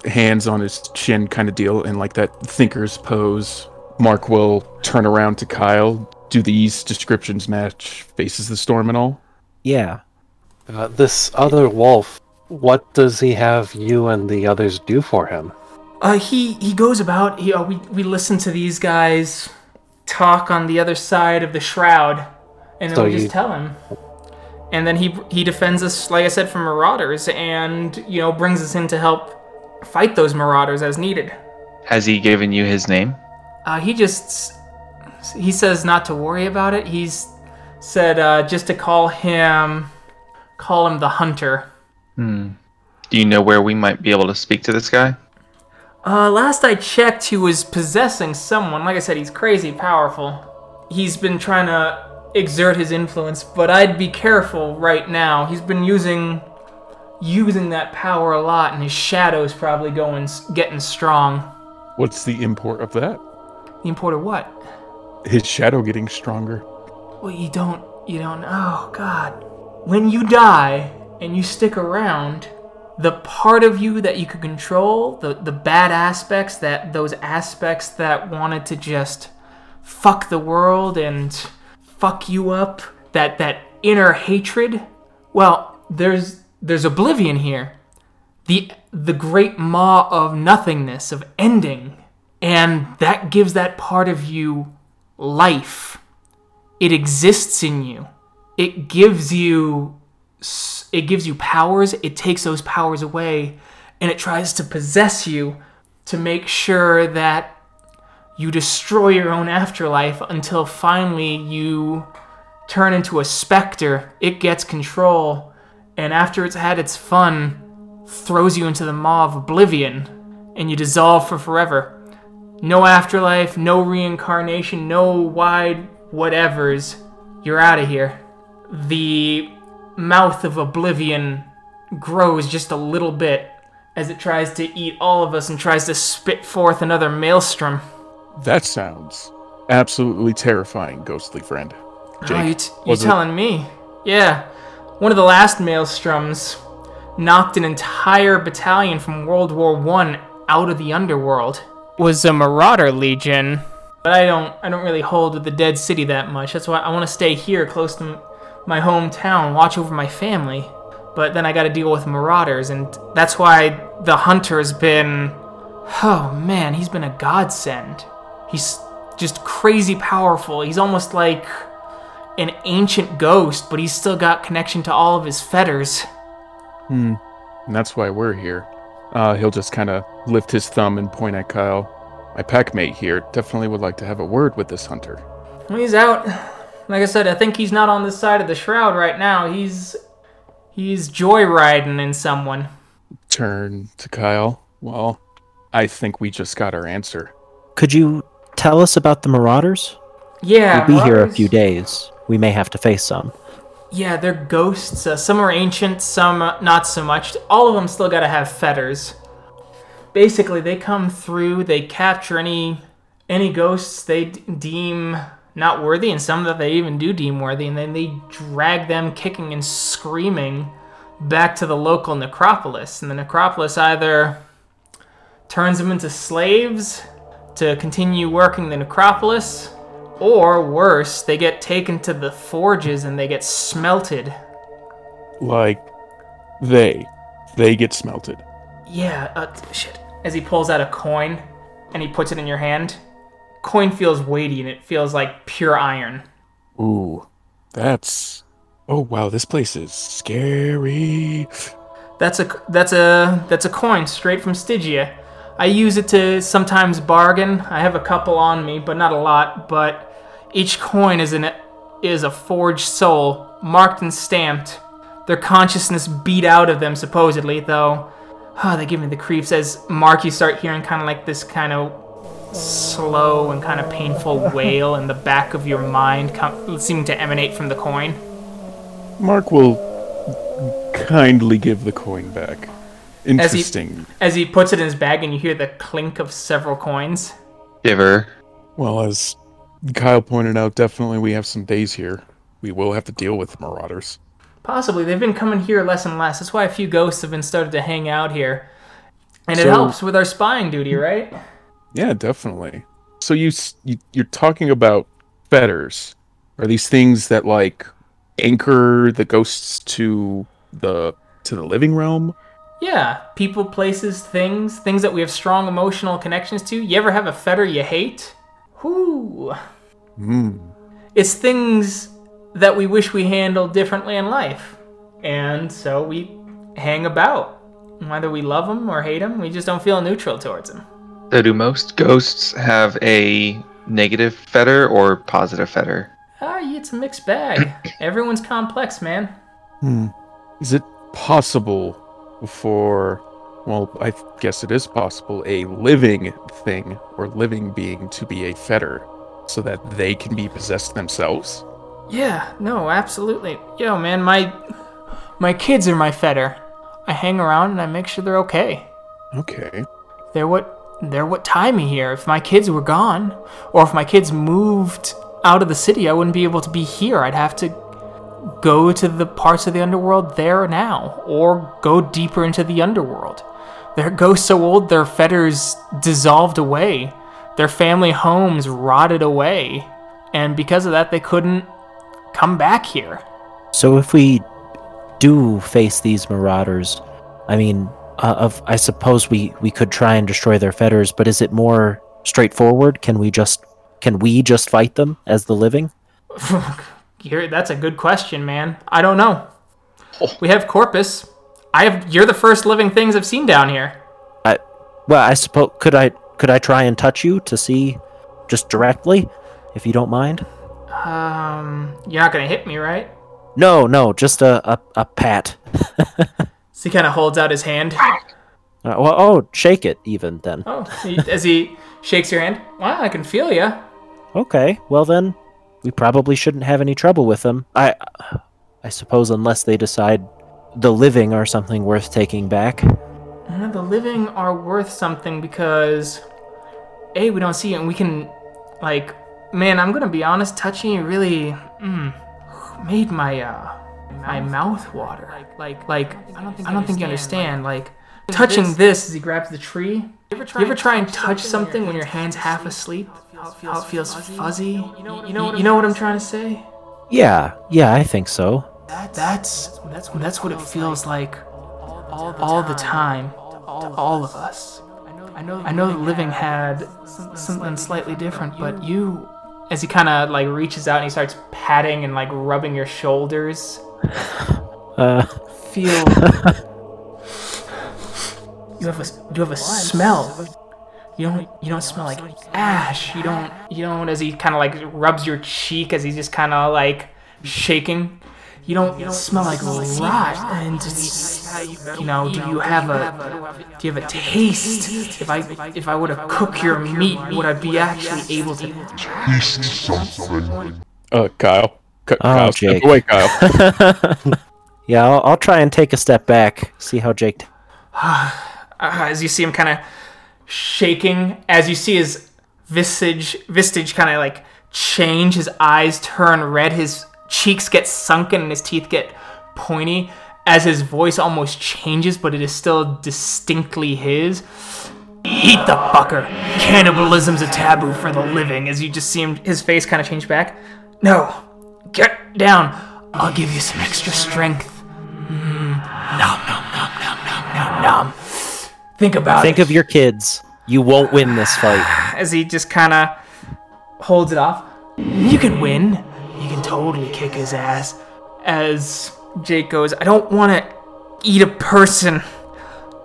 hands on his chin kind of deal in like that thinker's pose. Mark will turn around to Kyle. Do these descriptions match Faces the Storm and all? Yeah. This other wolf, what does he have you and the others do for him? He goes about. We listen to these guys talk on the other side of the shroud, and then we just tell him. And then he defends us, like I said, from marauders, and brings us in to help fight those marauders as needed. Has he given you his name? He says not to worry about it. He's said just to call him the hunter. Do you know where we might be able to speak to this guy? Last I checked, he was possessing someone. Like I said, he's crazy powerful. He's been trying to exert his influence, but I'd be careful right now. He's been using that power a lot, and his shadow's probably getting strong. What's the import of that? The import of what? His shadow getting stronger. Well, you don't. Oh God! When you die and you stick around, the part of you that you could control, the bad aspects, that wanted to just fuck the world and fuck you up, that inner hatred. Well, there's Oblivion here. The great maw of nothingness, of ending. And that gives that part of you life. It exists in you. It gives you powers. It takes those powers away, and it tries to possess you to make sure that you destroy your own afterlife until finally you turn into a specter. It gets control, and after it's had its fun, throws you into the maw of Oblivion, and you dissolve for forever. No afterlife, no reincarnation, no wide whatevers. You're out of here. The mouth of Oblivion grows just a little bit as it tries to eat all of us and tries to spit forth another maelstrom. That sounds absolutely terrifying, ghostly friend. Jake, oh, you're telling me. Yeah. One of the last maelstroms knocked an entire battalion from World War I out of the underworld. Was a Marauder Legion. But I don't really hold with the Dead City that much. That's why I want to stay here close to my hometown, watch over my family. But then I got to deal with Marauders, and that's why the Hunter's been... Oh, man, he's been a godsend. He's just crazy powerful. He's almost like an ancient ghost, but he's still got connection to all of his fetters. And that's why we're here. He'll just kind of lift his thumb and point at Kyle. My pack mate here definitely would like to have a word with this hunter. He's out. Like I said, I think he's not on this side of the shroud right now. He's joyriding in someone. Turn to Kyle. Well, I think we just got our answer. Could you tell us about the Marauders? Yeah, we'll be here a few days. We may have to face some. Yeah, they're ghosts. Some are ancient, some not so much. All of them still gotta have fetters. Basically, they come through, they capture any ghosts they deem not worthy, and some that they even do deem worthy, and then they drag them kicking and screaming back to the local necropolis. And the necropolis either turns them into slaves to continue working the necropolis, or worse, they get taken to the forges and they get smelted. Like, they get smelted. Yeah, shit. As he pulls out a coin and he puts it in your hand, coin feels weighty and it feels like pure iron. Ooh, oh wow, this place is scary. That's a coin straight from Stygia. I use it to sometimes bargain. I have a couple on me, but not a lot. But each coin is a forged soul, marked and stamped. Their consciousness beat out of them, supposedly, though. Oh, they give me the creeps. As Mark, you start hearing kind of like this kind of slow and kind of painful wail in the back of your mind, seeming to emanate from the coin. Mark will kindly give the coin back. Interesting. As he puts it in his bag and you hear the clink of several coins. Giver. Well, as Kyle pointed out, definitely we have some days here. We will have to deal with Marauders. Possibly. They've been coming here less and less. That's why a few ghosts have been started to hang out here. And it helps with our spying duty, right? Yeah, definitely. So you're talking about fetters. Are these things that, like, anchor the ghosts to the living realm? Yeah, people, places, things that we have strong emotional connections to. You ever have a fetter you hate? Whoo. It's things that we wish we handled differently in life. And so we hang about. Whether we love them or hate them, we just don't feel neutral towards them. So do most ghosts have a negative fetter or positive fetter? It's a mixed bag. Everyone's complex, man. Is it possible... I guess it is possible, a living thing or living being to be a fetter so that they can be possessed themselves? Yeah, no, absolutely. Yo, man, my kids are my fetter. I hang around and I make sure they're okay. Okay. They're what tie me here. If my kids were gone, or if my kids moved out of the city, I wouldn't be able to be here. I'd have to go to the parts of the underworld there now, or go deeper into the underworld. Their ghosts so old, their fetters dissolved away, their family homes rotted away, and because of that, they couldn't come back here. So if we do face these marauders, I mean, I suppose we could try and destroy their fetters, but is it more straightforward? Can we just fight them as the living? That's a good question, man. I don't know. We have Corpus. You're the first living things I've seen down here. I suppose could I try and touch you to see, just directly, if you don't mind? You're not gonna hit me, right? No, just a pat. So he kind of holds out his hand. Shake it even then. Oh, as he shakes your hand, wow, I can feel you. Okay, well then, we probably shouldn't have any trouble with them. I suppose unless they decide the living are something worth taking back. The living are worth something because, A, we don't see it, and we can, like, man, I'm gonna be honest, touching you really made my mouth water. I don't think you understand. Like touching this as he grabs the tree. You ever try and touch something when your hand's half asleep? How it feels fuzzy. You know what I'm trying to say? Yeah, I think so. That's what it feels like all the time to all of us. I know the living had something slightly different, but you. As he kind of like reaches out and he starts patting and like rubbing your shoulders, feel you have a smell. You don't smell like ash. You don't. As he kind of like rubs your cheek as he's just kind of like shaking. You don't smell like rot, and do you have a taste? If I were to cook your meat, would I be actually able to taste something? Kyle, step away, Kyle. Yeah, I'll try and take a step back. See how Jake. As you see him kind of shaking, as you see his visage kind of like change, his eyes turn red, his cheeks get sunken and his teeth get pointy as his voice almost changes, but it is still distinctly his. Eat the fucker. Cannibalism's a taboo for the living. As you just see him, his face kind of change back. No. Get down. I'll give you some extra strength. Nom, nom, nom, nom, nom, nom, nom. Think of your kids. You won't win this fight. As he just kind of holds it off. You can win. You can totally kick his ass. As Jake goes, I don't want to eat a person.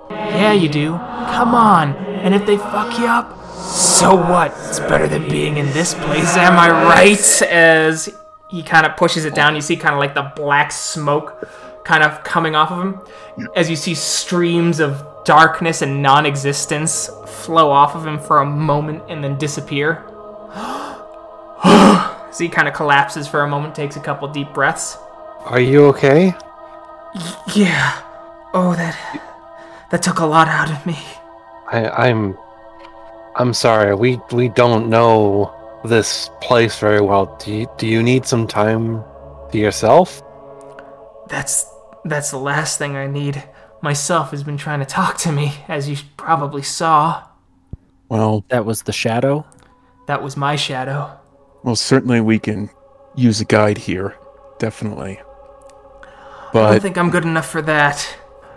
Yeah, you do. Come on. And if they fuck you up, so what? It's better than being in this place, am I right? As he kind of pushes it down, you see kind of like the black smoke kind of coming off of him. As you see streams of darkness and non-existence flow off of him for a moment and then disappear. So he kind of collapses for a moment, takes a couple deep breaths. Are you okay? Yeah. Oh, that took a lot out of me. I'm sorry. We don't know this place very well. Do you need some time to yourself? That's the last thing I need. Myself has been trying to talk to me, as you probably saw. Well, that was the shadow? That was my shadow. Well, certainly we can use a guide here, definitely. But I don't think I'm good enough for that.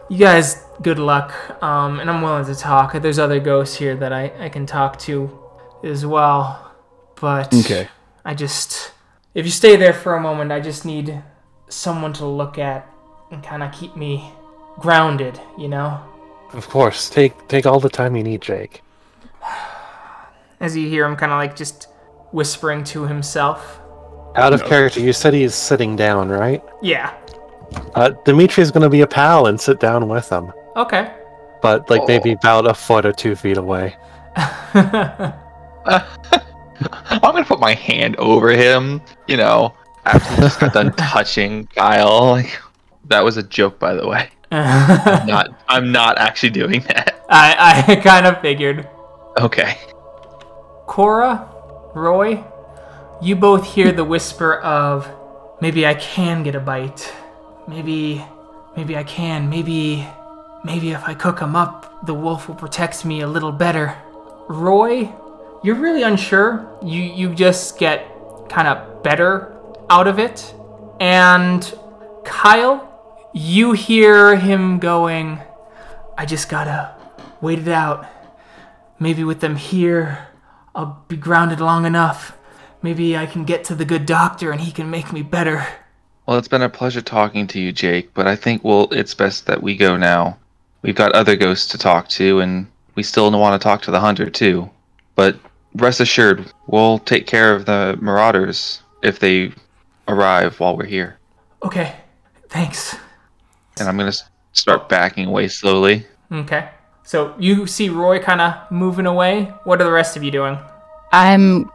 You guys, good luck, and I'm willing to talk. There's other ghosts here that I can talk to as well, but okay. If you stay there for a moment, I just need someone to look at and kind of keep me grounded, you know? Of course, take all the time you need, Jake. As you hear him kind of like just whispering to himself. Out of character, you said he is sitting down, right? Yeah. Dimitri is going to be a pal and sit down with him. Okay. But, like, maybe about a foot or 2 feet away. I'm going to put my hand over him, you know, after he's done touching Kyle. Like, that was a joke, by the way. I'm not actually doing that. I kind of figured. Okay. Cora? Roy, you both hear the whisper of, maybe I can get a bite. Maybe I can. Maybe if I cook him up, the wolf will protect me a little better. Roy, you're really unsure. You just get kind of better out of it. And Kyle, you hear him going, I just gotta wait it out. Maybe with them here, I'll be grounded long enough. Maybe I can get to the good doctor and he can make me better. Well, it's been a pleasure talking to you, Jake, but I think it's best that we go now. We've got other ghosts to talk to, and we still want to talk to the hunter, too. But rest assured, we'll take care of the marauders if they arrive while we're here. Okay, thanks. And I'm going to start backing away slowly. Okay. So you see Roy kind of moving away. What are the rest of you doing? I'm,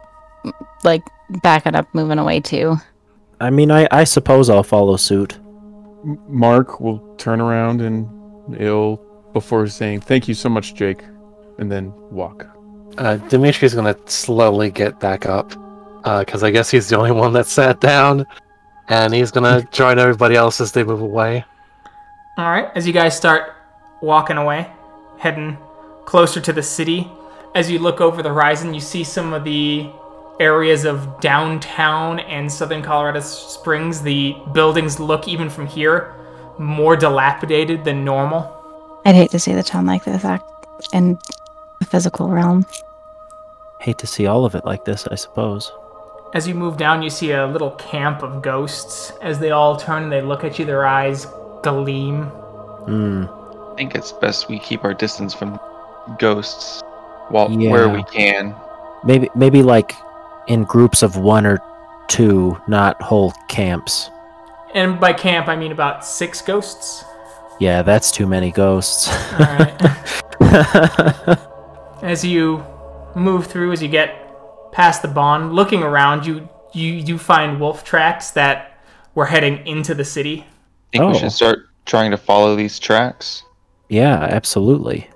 backing up, moving away, too. I mean, I suppose I'll follow suit. Mark will turn around and he'll, before saying, thank you so much, Jake, and then walk. Dimitri's going to slowly get back up, because I guess he's the only one that sat down, and he's going to join everybody else as they move away. All right, as you guys start walking away, heading closer to the city, as you look over the horizon, you see some of the areas of downtown and southern Colorado Springs. The buildings look, even from here, more dilapidated than normal. I'd hate to see the town like this act in the physical realm. Hate to see all of it like this, I suppose. As you move down, you see a little camp of ghosts. As they all turn and they look at you, their eyes gleam. I think it's best we keep our distance from ghosts where we can. Maybe in groups of one or two, not whole camps. And by camp, I mean about 6 ghosts. Yeah, that's too many ghosts. All right. As you move through, as you get past the bond, looking around, you find wolf tracks that were heading into the city. I think we should start trying to follow these tracks. Yeah, absolutely.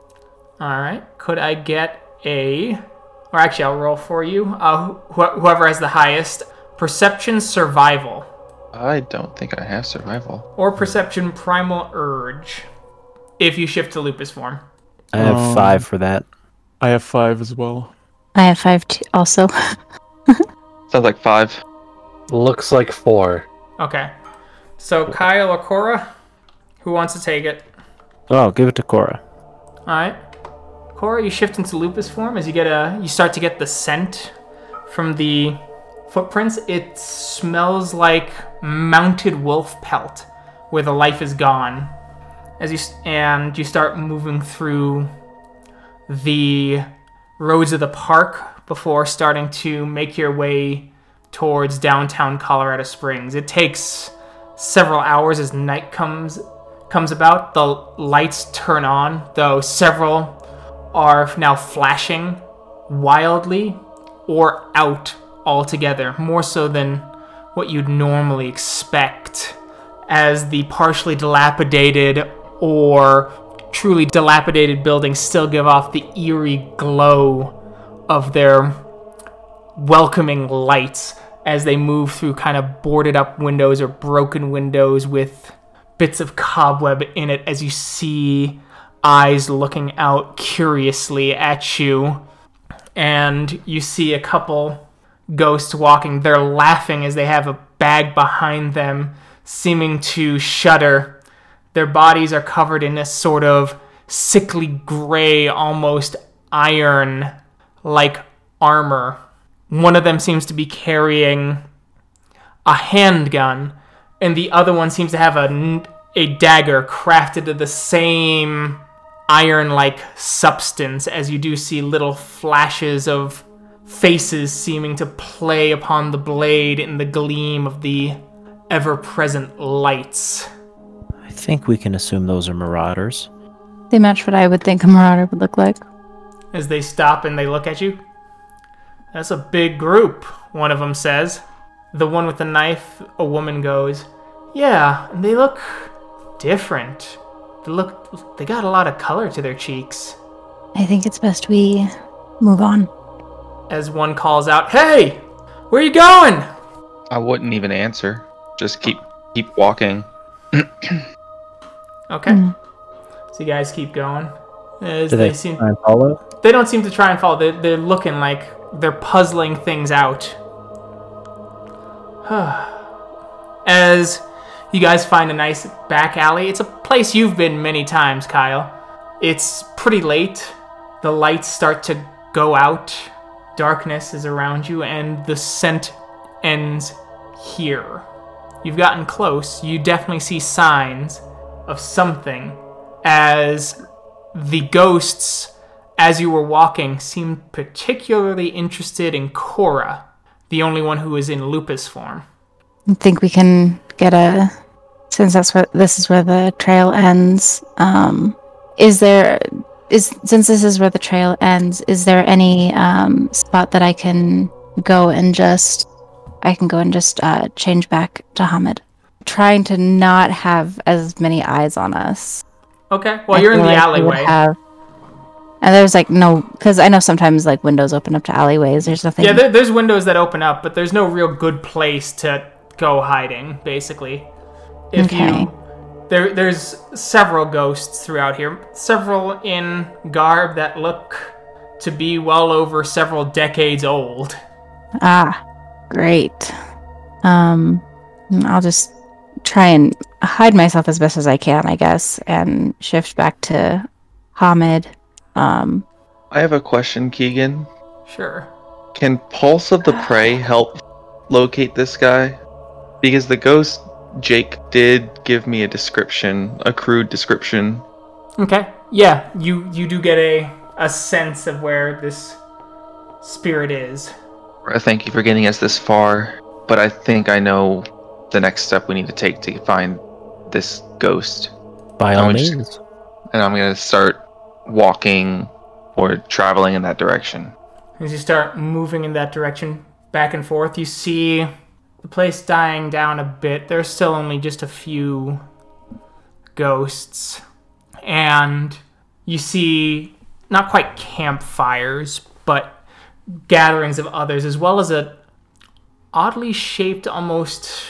All right. Could I get I'll roll for you. Whoever has the highest. Perception survival. I don't think I have survival. Or perception primal urge. If you shift to lupus form. I have 5 for that. I have 5 as well. I have 5 also. Sounds like 5. Looks like 4. Okay. So Kyle or Cora, who wants to take it? Oh, give it to Cora. All right. Cora, you shift into lupus form as you you start to get the scent from the footprints. It smells like mounted wolf pelt, where the life is gone. And you start moving through the roads of the park before starting to make your way towards downtown Colorado Springs. It takes several hours as night comes about. The lights turn on, though several are now flashing wildly or out altogether, more so than what you'd normally expect, as the partially dilapidated or truly dilapidated buildings still give off the eerie glow of their welcoming lights as they move through kind of boarded up windows or broken windows with bits of cobweb in it, as you see eyes looking out curiously at you, and you see a couple ghosts walking. They're laughing as they have a bag behind them, seeming to shudder. Their bodies are covered in a sort of sickly gray, almost iron-like armor. One of them seems to be carrying a handgun, and the other one seems to have a dagger crafted of the same iron-like substance, as you do see little flashes of faces seeming to play upon the blade in the gleam of the ever-present lights. I think we can assume those are marauders. They match what I would think a marauder would look like. As they stop and they look at you. That's a big group, one of them says. The one with the knife, a woman, goes, yeah, and they look different. They got a lot of color to their cheeks. I think it's best we move on. As one calls out, hey! Where are you going? I wouldn't even answer. Just keep walking. Okay. So you guys keep going. As they seem try and follow? They don't seem to try and follow. They're looking like they're puzzling things out. As You guys find a nice back alley. It's a place you've been many times, Kyle. It's pretty late. The lights start to go out. Darkness is around you, and the scent ends here. You've gotten close. You definitely see signs of something, as the ghosts, as you were walking, seemed particularly interested in Cora, the only one who is in Lupus form. I think we can get a... Since that's where, this is where the trail ends, since this is where the trail ends, is there any spot that I can go and just... change back to Hamid? Trying to not have as many eyes on us. Okay, well, you're in the alleyway. And there's, no... Because I know sometimes, windows open up to alleyways. There's nothing... Yeah, there's windows that open up, but there's no real good place to go hiding, basically. There's several ghosts throughout here. Several in garb that look to be well over several decades old. Ah, great. I'll just try and hide myself as best as I can, I guess, and shift back to Hamid. I have a question, Keegan. Sure. Can Pulse of the Prey help locate this guy? Because the ghost Jake did give me a crude description. Okay. Yeah, you do get a sense of where this spirit is. Thank you for getting us this far, but I think I know the next step we need to take to find this ghost. By all means. And I'm going to start walking or traveling in that direction. As you start moving in that direction, back and forth, you see the place dying down a bit. There's still only just a few ghosts. And you see not quite campfires, but gatherings of others, as well as a oddly shaped, almost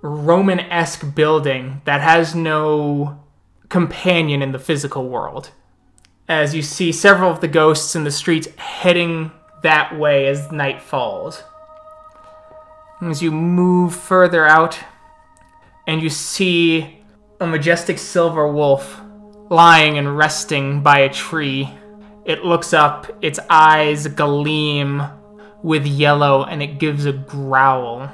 Roman-esque building that has no companion in the physical world. As you see several of the ghosts in the streets heading that way as night falls. As you move further out, and you see a majestic silver wolf lying and resting by a tree. It looks up, its eyes gleam with yellow, and it gives a growl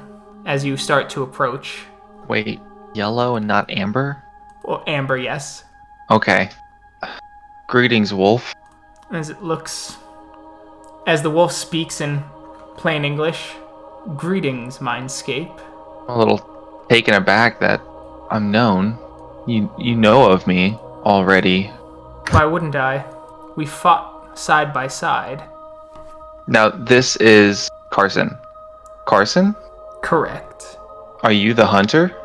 as you start to approach. Wait, yellow and not amber? Well, amber, yes. Okay. Greetings, wolf. As the wolf speaks in plain English, greetings, Mindscape. I'm a little taken aback that I'm known. You know of me already. Why wouldn't I? We fought side by side. Now, this is Carson. Carson? Correct. Are you the hunter?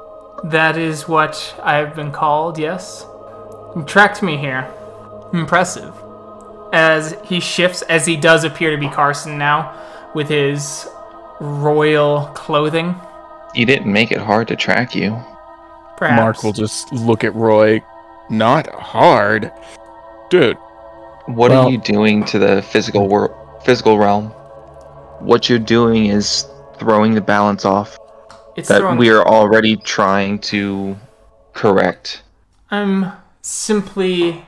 That is what I have been called, yes. You tracked me here. Impressive. As he shifts, as he does appear to be Carson now, with his royal clothing. You didn't make it hard to track you. Perhaps. Mark will just look at Roy. Not hard. Dude. What are you doing to the physical realm? What you're doing is throwing the balance off we are already trying to correct. I'm simply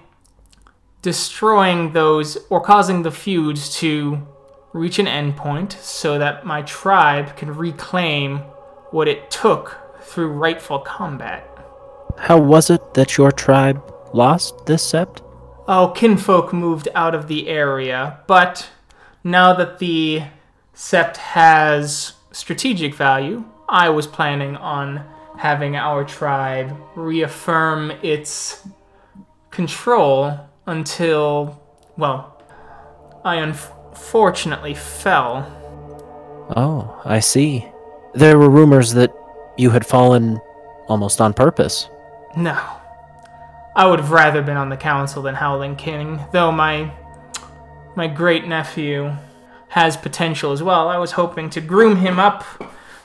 destroying those or causing the feuds to reach an endpoint so that my tribe can reclaim what it took through rightful combat. How was it that your tribe lost this sept? Oh, kinfolk moved out of the area, but now that the sept has strategic value, I was planning on having our tribe reaffirm its control until, I unfortunately fell. Oh, I see. There were rumors that you had fallen almost on purpose. No. I would have rather been on the council than Howling King, though my great-nephew has potential as well. I was hoping to groom him up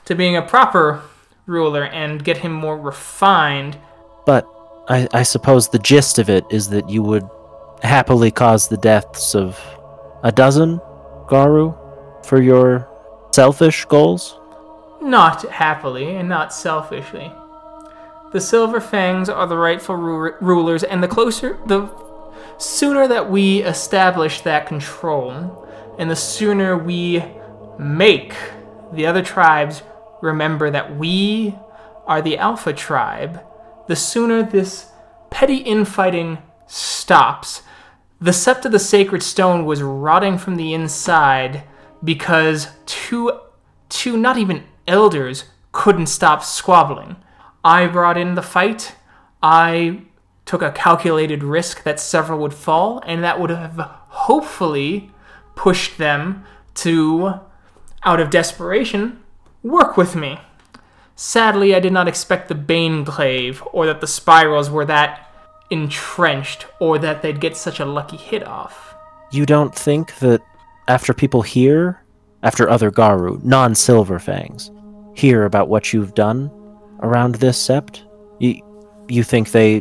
to being a proper ruler and get him more refined. But I suppose the gist of it is that you would happily cause the deaths of a dozen Garu for your selfish goals? Not happily and not selfishly. The Silver Fangs are the rightful rulers, and the sooner that we establish that control, and the sooner we make the other tribes remember that we are the Alpha Tribe, the sooner this petty infighting stops. The Sept of the Sacred Stone was rotting from the inside because two not even elders couldn't stop squabbling. I brought in the fight. I took a calculated risk that several would fall, and that would have hopefully pushed them to, out of desperation, work with me. Sadly, I did not expect the Baneglaive, or that the Spirals were that entrenched, or that they'd get such a lucky hit off. You don't think that after people hear, after other Garu, non-Silverfangs, hear about what you've done around this sept, you think they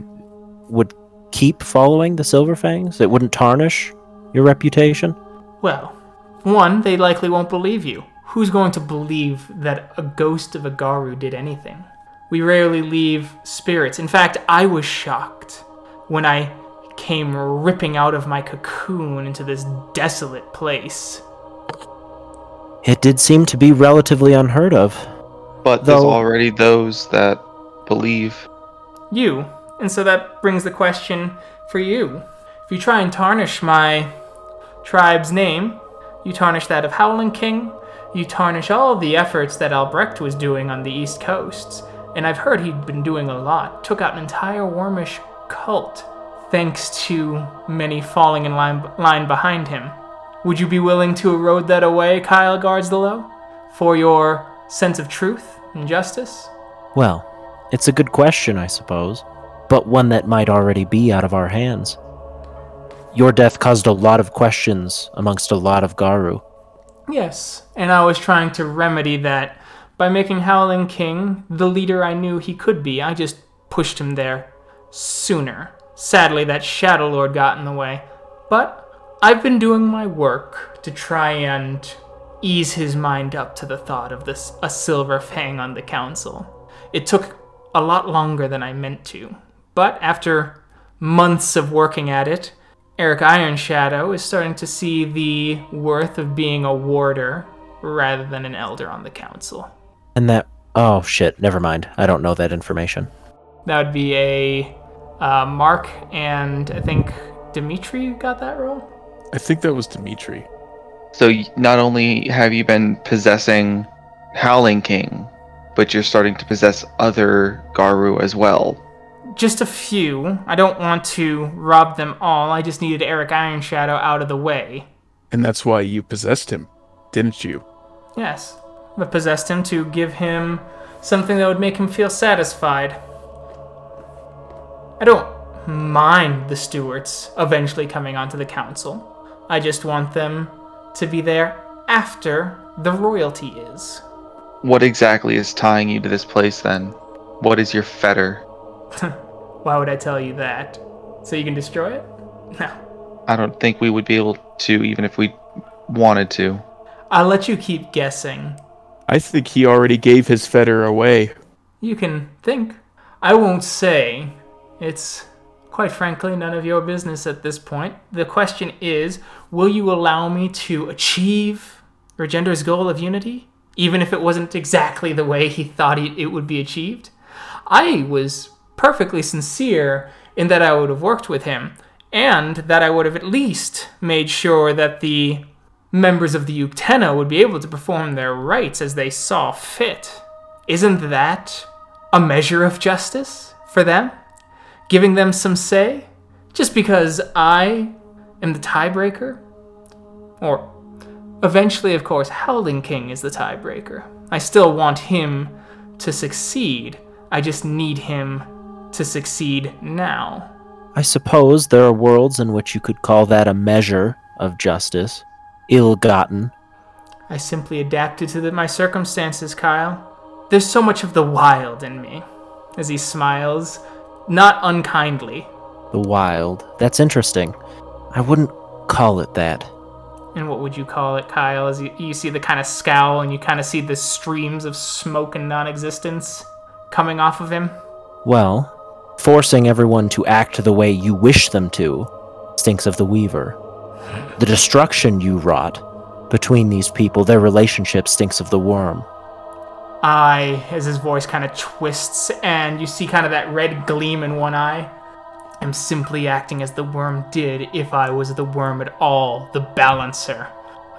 would keep following the Silverfangs? It wouldn't tarnish your reputation? Well, one, they likely won't believe you. Who's going to believe that a ghost of a Garu did anything? We rarely leave spirits. In fact, I was shocked when I came ripping out of my cocoon into this desolate place. It did seem to be relatively unheard of. But there's already those that believe. You. And so that brings the question for you. If you try and tarnish my tribe's name, you tarnish that of Howling King, you tarnish all the efforts that Albrecht was doing on the East Coasts, and I've heard he'd been doing a lot, took out an entire Wormish cult, thanks to many falling in line behind him. Would you be willing to erode that away, Kyle Guards-the-Low, for your sense of truth and justice? Well, it's a good question, I suppose, but one that might already be out of our hands. Your death caused a lot of questions amongst a lot of Garu. Yes, and I was trying to remedy that by making Howling King the leader I knew he could be. I just pushed him there sooner. Sadly, that Shadow Lord got in the way. But I've been doing my work to try and ease his mind up to the thought of this a Silver Fang on the council. It took a lot longer than I meant to. But after months of working at it, Eric Ironshadow is starting to see the worth of being a warder rather than an elder on the council. And that... oh, shit. Never mind. I don't know that information. That would be a... Mark and I think Dimitri got that role? I think that was Dimitri. So not only have you been possessing Howling King, but you're starting to possess other Garu as well. Just a few. I don't want to rob them all. I just needed Eric Ironshadow out of the way. And that's why you possessed him, didn't you? Yes. I possessed him to give him something that would make him feel satisfied. I don't mind the Stewarts eventually coming onto the council. I just want them to be there after the royalty is. What exactly is tying you to this place, then? What is your fetter? Why would I tell you that? So you can destroy it? No. I don't think we would be able to, even if we wanted to. I'll let you keep guessing. I think he already gave his fetter away. You can think. I won't say. It's, quite frankly, none of your business at this point. The question is, will you allow me to achieve Regender's goal of unity? Even if it wasn't exactly the way he thought it would be achieved? I was perfectly sincere in that I would have worked with him, and that I would have at least made sure that the members of the Yuktena would be able to perform their rights as they saw fit. Isn't that a measure of justice for them? Giving them some say? Just because I am the tiebreaker? Or, eventually, of course, Howling King is the tiebreaker. I still want him to succeed. I just need him to succeed now. I suppose there are worlds in which you could call that a measure of justice. Ill-gotten. I simply adapted to my circumstances, Kyle. There's so much of the wild in me. As he smiles, not unkindly. The wild. That's interesting. I wouldn't call it that. And what would you call it, Kyle? As you see the kind of scowl and you kind of see the streams of smoke and non-existence coming off of him? Well, forcing everyone to act the way you wish them to stinks of the Weaver. The destruction you wrought between these people, their relationship, stinks of the Worm. I, as his voice kind of twists, and you see kind of that red gleam in one eye, am simply acting as the Worm did if I was the Worm at all, the Balancer.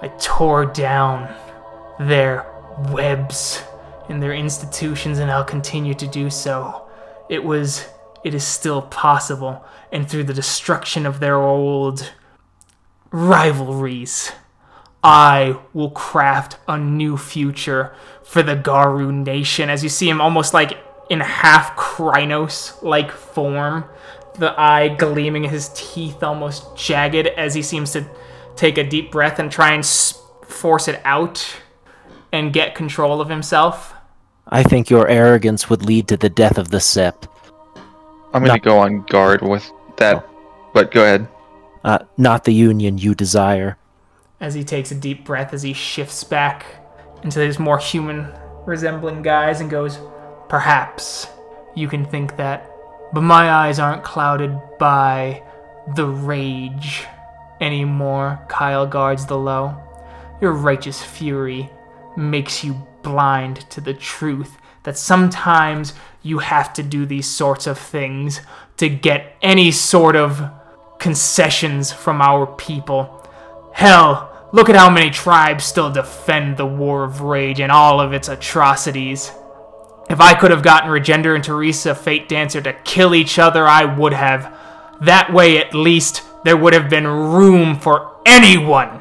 I tore down their webs and their institutions, and I'll continue to do so. It is still possible, and through the destruction of their old rivalries, I will craft a new future for the Garu Nation. As you see him almost like in half Krynos-like form, the eye gleaming, his teeth almost jagged as he seems to take a deep breath and try and force it out and get control of himself. I think your arrogance would lead to the death of the Sept. I'm going to go on guard with that, but go ahead. Not the union you desire. As he takes a deep breath, as he shifts back into his more human-resembling guise and goes, "Perhaps you can think that, but my eyes aren't clouded by the rage anymore, Kyle Guards-the-Low. Your righteous fury makes you blind to the truth that sometimes you have to do these sorts of things to get any sort of concessions from our people. Hell, look at how many tribes still defend the War of Rage and all of its atrocities. If I could have gotten Regender and Teresa, Fate Dancer, to kill each other, I would have. That way, at least, there would have been room for anyone,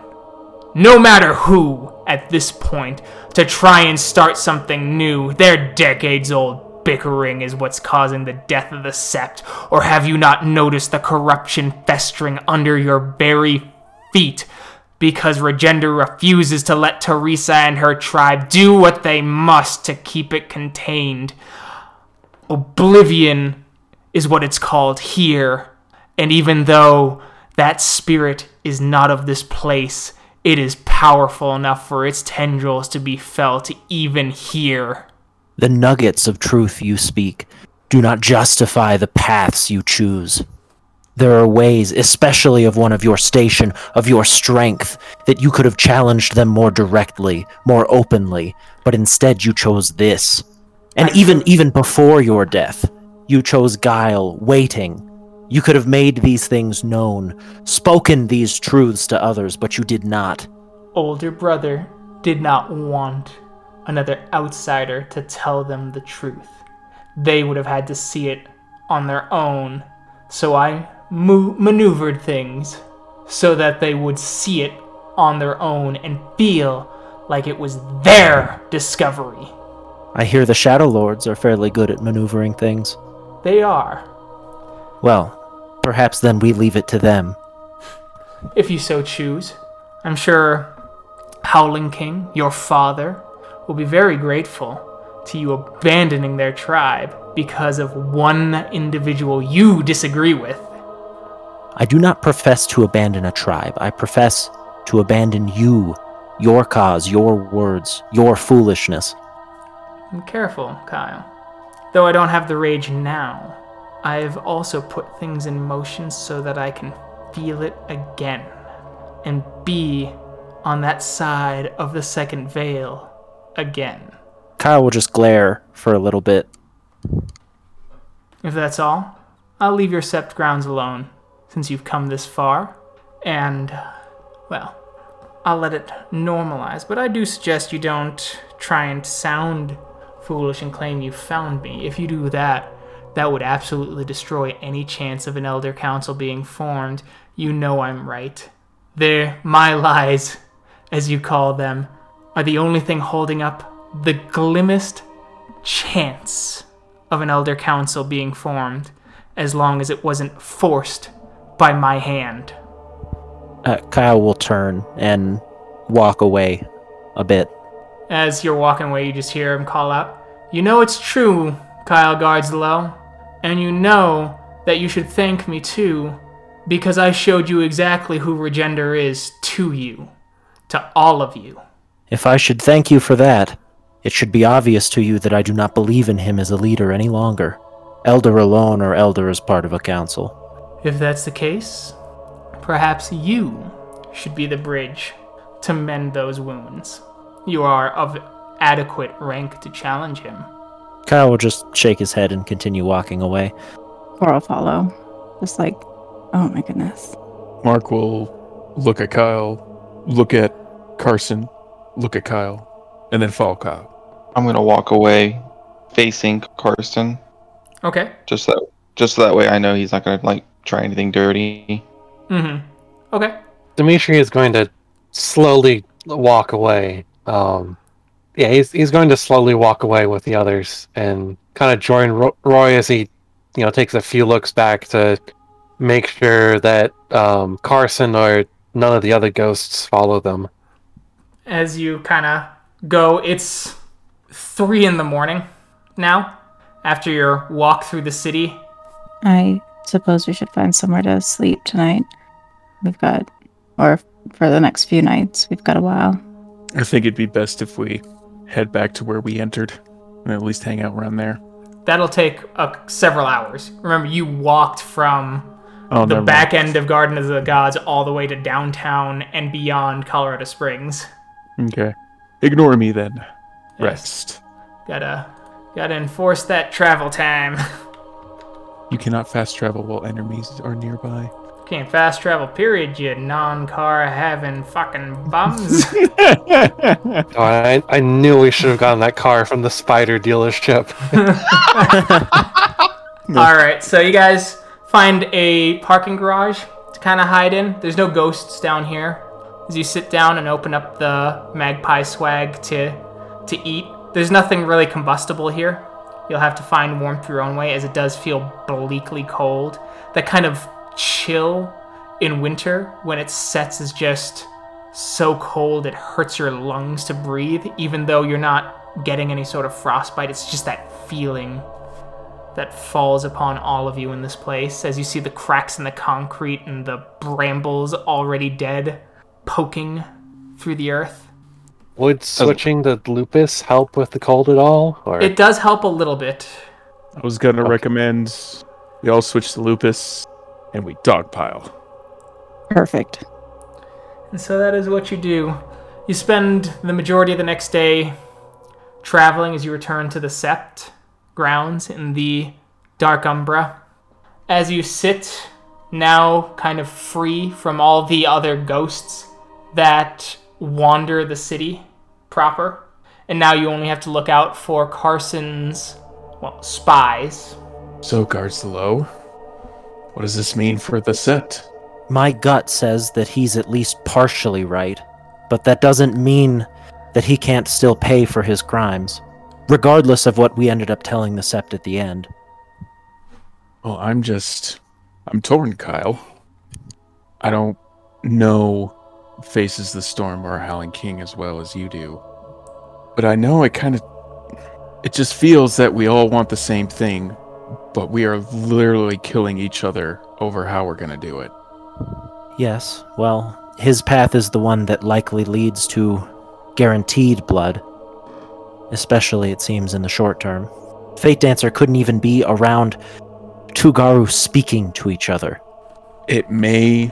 no matter who, at this point, to try and start something new. Their decades-old bickering is what's causing the death of the Sept. Or have you not noticed the corruption festering under your very feet? Because Regender refuses to let Teresa and her tribe do what they must to keep it contained. Oblivion is what it's called here. And even though that spirit is not of this place, it is powerful enough for its tendrils to be felt even here. The nuggets of truth you speak do not justify the paths you choose. There are ways, especially of one of your station, of your strength, that you could have challenged them more directly, more openly, but instead you chose this. And even before your death, you chose guile, waiting. You could have made these things known, spoken these truths to others, but you did not. Older Brother did not want another outsider to tell them the truth. They would have had to see it on their own, so I maneuvered things so that they would see it on their own and feel like it was their discovery. I hear the Shadow Lords are fairly good at maneuvering things. They are. Well, perhaps then we leave it to them. If you so choose. I'm sure Howling King, your father, will be very grateful to you abandoning their tribe because of one individual you disagree with. I do not profess to abandon a tribe. I profess to abandon you, your cause, your words, your foolishness. Be careful, Kyle. Though I don't have the rage now, I've also put things in motion so that I can feel it again and be on that side of the second veil again. Kyle will just glare for a little bit. If that's all, I'll leave your Sept grounds alone. Since you've come this far, and, well, I'll let it normalize, but I do suggest you don't try and sound foolish and claim you found me. If you do that, that would absolutely destroy any chance of an Elder Council being formed. You know I'm right. My lies, as you call them, are the only thing holding up the glimmest chance of an Elder Council being formed, as long as it wasn't forced by my hand. Kyle will turn and walk away a bit. As you're walking away, you just hear him call out, "You know it's true, Kyle Guards-the-Low, and you know that you should thank me too, because I showed you exactly who Regender is to you, to all of you." If I should thank you for that, it should be obvious to you that I do not believe in him as a leader any longer. elder alone or elder as part of a council. If that's the case, perhaps you should be the bridge to mend those wounds. You are of adequate rank to challenge him. Kyle will just shake his head and continue walking away. Or I'll follow. Just like, oh my goodness. Mark will look at Kyle, look at Carson, look at Kyle, and then follow Kyle. I'm going to walk away facing Carson. Okay. Just that way I know he's not going to try anything dirty. Mm-hmm. Okay. Dimitri is going to slowly walk away. Yeah, he's going to slowly walk away with the others and kind of join Roy as he, takes a few looks back to make sure that Carson or none of the other ghosts follow them. As you kind of go, it's 3 a.m. now, after your walk through the city. I suppose we should find somewhere to sleep tonight. For the next few nights, we've got a while. I think it'd be best if we head back to where we entered and at least hang out around there. That'll take several hours. Remember, you walked from the back end of Garden of the Gods all the way to downtown and beyond Colorado Springs. Okay. Ignore me then. Yes. Rest. Gotta enforce that travel time. You cannot fast travel while enemies are nearby. Can't fast travel, period, you non-car having fucking bums. I knew we should have gotten that car from the spider dealership. Alright, so you guys find a parking garage to kind of hide in. There's no ghosts down here. As you sit down and open up the magpie swag to eat, there's nothing really combustible here. You'll have to find warmth your own way, as it does feel bleakly cold. That kind of chill in winter when it sets is just so cold it hurts your lungs to breathe, even though you're not getting any sort of frostbite. It's just that feeling that falls upon all of you in this place as you see the cracks in the concrete and the brambles already dead poking through the earth. Would switching to Lupus help with the cold at all? Or? It does help a little bit. I was going to recommend we all switch to Lupus. And we dogpile. Perfect. And so that is what you do. You spend the majority of the next day traveling as you return to the Sept grounds in the Dark Umbra. As you sit, now kind of free from all the other ghosts that wander the city proper, and now you only have to look out for Carson's, spies. So Guards-the-Low. What does this mean for the Sept? My gut says that he's at least partially right, but that doesn't mean that he can't still pay for his crimes, regardless of what we ended up telling the Sept at the end. Well, I'm torn, Kyle. I don't know Faces the Storm or Howling King as well as you do, but I know it just feels that we all want the same thing. But we are literally killing each other over how we're going to do it. Yes, well, his path is the one that likely leads to guaranteed blood. Especially, it seems, in the short term. Fate Dancer couldn't even be around Tugaru speaking to each other. It may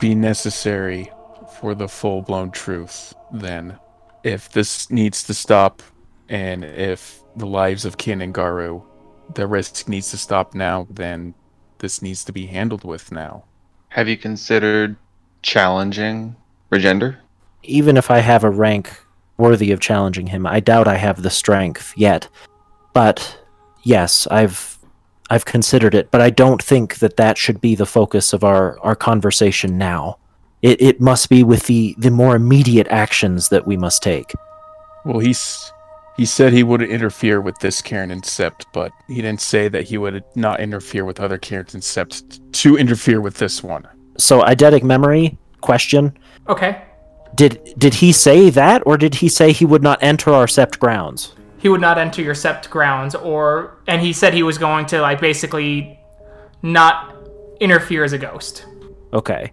be necessary for the full-blown truth, then. If this needs to stop, and if the lives of Kin and Garu... the risk needs to stop now, then this needs to be handled with now. Have you considered challenging Regender? Even if I have a rank worthy of challenging him, I doubt I have the strength yet. But yes, I've considered it, but I don't think that should be the focus of our conversation now. It must be with the more immediate actions that we must take. Well, he said he wouldn't interfere with this Cairn and Sept, but he didn't say that he would not interfere with other Cairns and Septs to interfere with this one. So, eidetic memory question. Okay. Did he say that, or did he say he would not enter our Sept grounds? He would not enter your Sept grounds, and he said he was going to, basically not interfere as a ghost. Okay.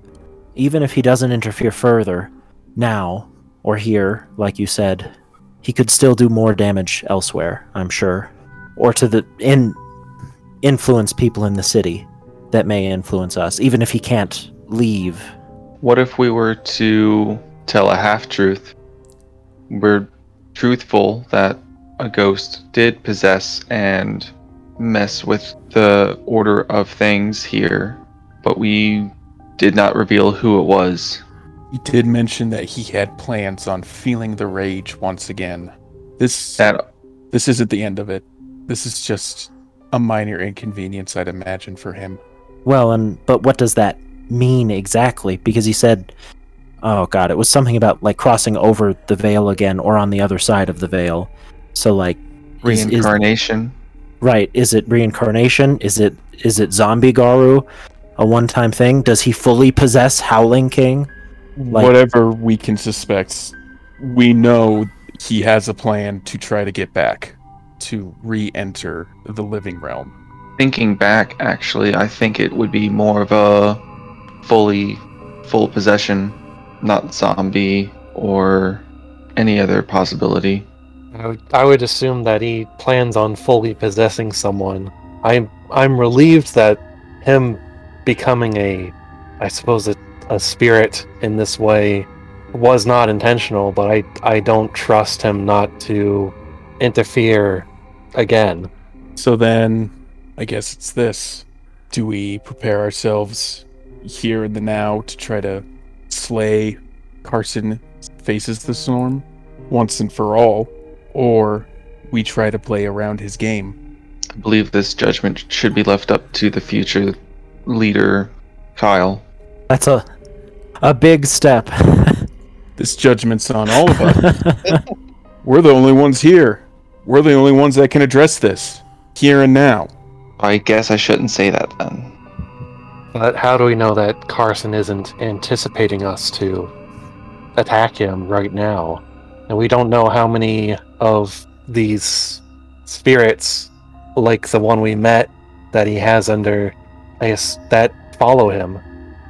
Even if he doesn't interfere further, now, or here, like you said... he could still do more damage elsewhere, I'm sure. Or to the... in influence people in the city that may influence us, even if he can't leave. What if we were to tell a half-truth? We're truthful that a ghost did possess and mess with the order of things here, but we did not reveal who it was. He did mention that he had plans on feeling the rage once again. This isn't the end of it. This is just a minor inconvenience, I'd imagine, for him. Well, but what does that mean exactly? Because he said, oh god, it was something about like crossing over the veil again or on the other side of the veil. So like reincarnation. Is it reincarnation? Is it zombie Garu? A one-time thing? Does he fully possess Howling King? Whatever we can suspect, we know he has a plan to try to get back, to re-enter the living realm. Thinking back, actually, I think it would be more of a full possession, not zombie or any other possibility. I would assume that he plans on fully possessing someone. I'm relieved that him becoming a spirit in this way was not intentional, but I don't trust him not to interfere again. So then, I guess it's this. Do we prepare ourselves here in the now to try to slay Carson Faces the Storm once and for all, or we try to play around his game? I believe this judgment should be left up to the future leader, Kyle. That's a big step. This judgment's on all of us. We're the only ones here. We're the only ones that can address this, here and now. I guess I shouldn't say that then. But how do we know that Carson isn't anticipating us to attack him right now? And we don't know how many of these spirits, like the one we met, that he has under, I guess, that follow him.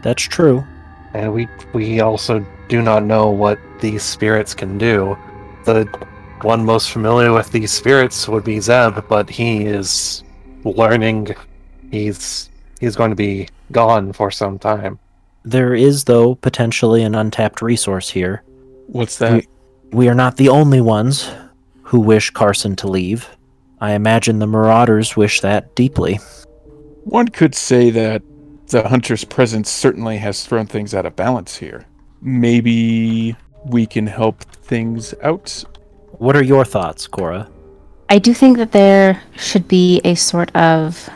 That's true. And we also do not know what these spirits can do. The one most familiar with these spirits would be Zeb, but he is learning. He's going to be gone for some time. There is, though, potentially an untapped resource here. What's that? We are not the only ones who wish Carson to leave. I imagine the Marauders wish that deeply. One could say that the Hunter's presence certainly has thrown things out of balance here. Maybe we can help things out. What are your thoughts, Cora? I do think that there should be a sort of,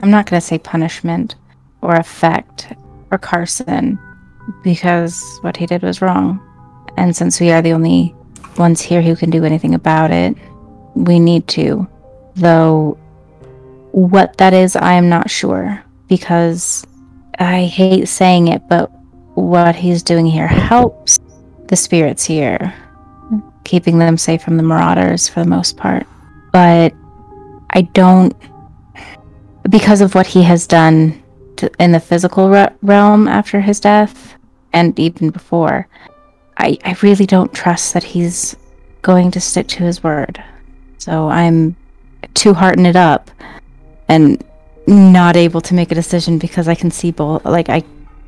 I'm not going to say punishment or effect for Carson, because what he did was wrong. And since we are the only ones here who can do anything about it, we need to. Though what that is, I am not sure. Because I hate saying it, but what he's doing here helps the spirits here, keeping them safe from the Marauders for the most part. But I don't, because of what he has done in the physical realm after his death, and even before, I really don't trust that he's going to stick to his word. So I'm too heartened it up and not able to make a decision, because I can see both. Like I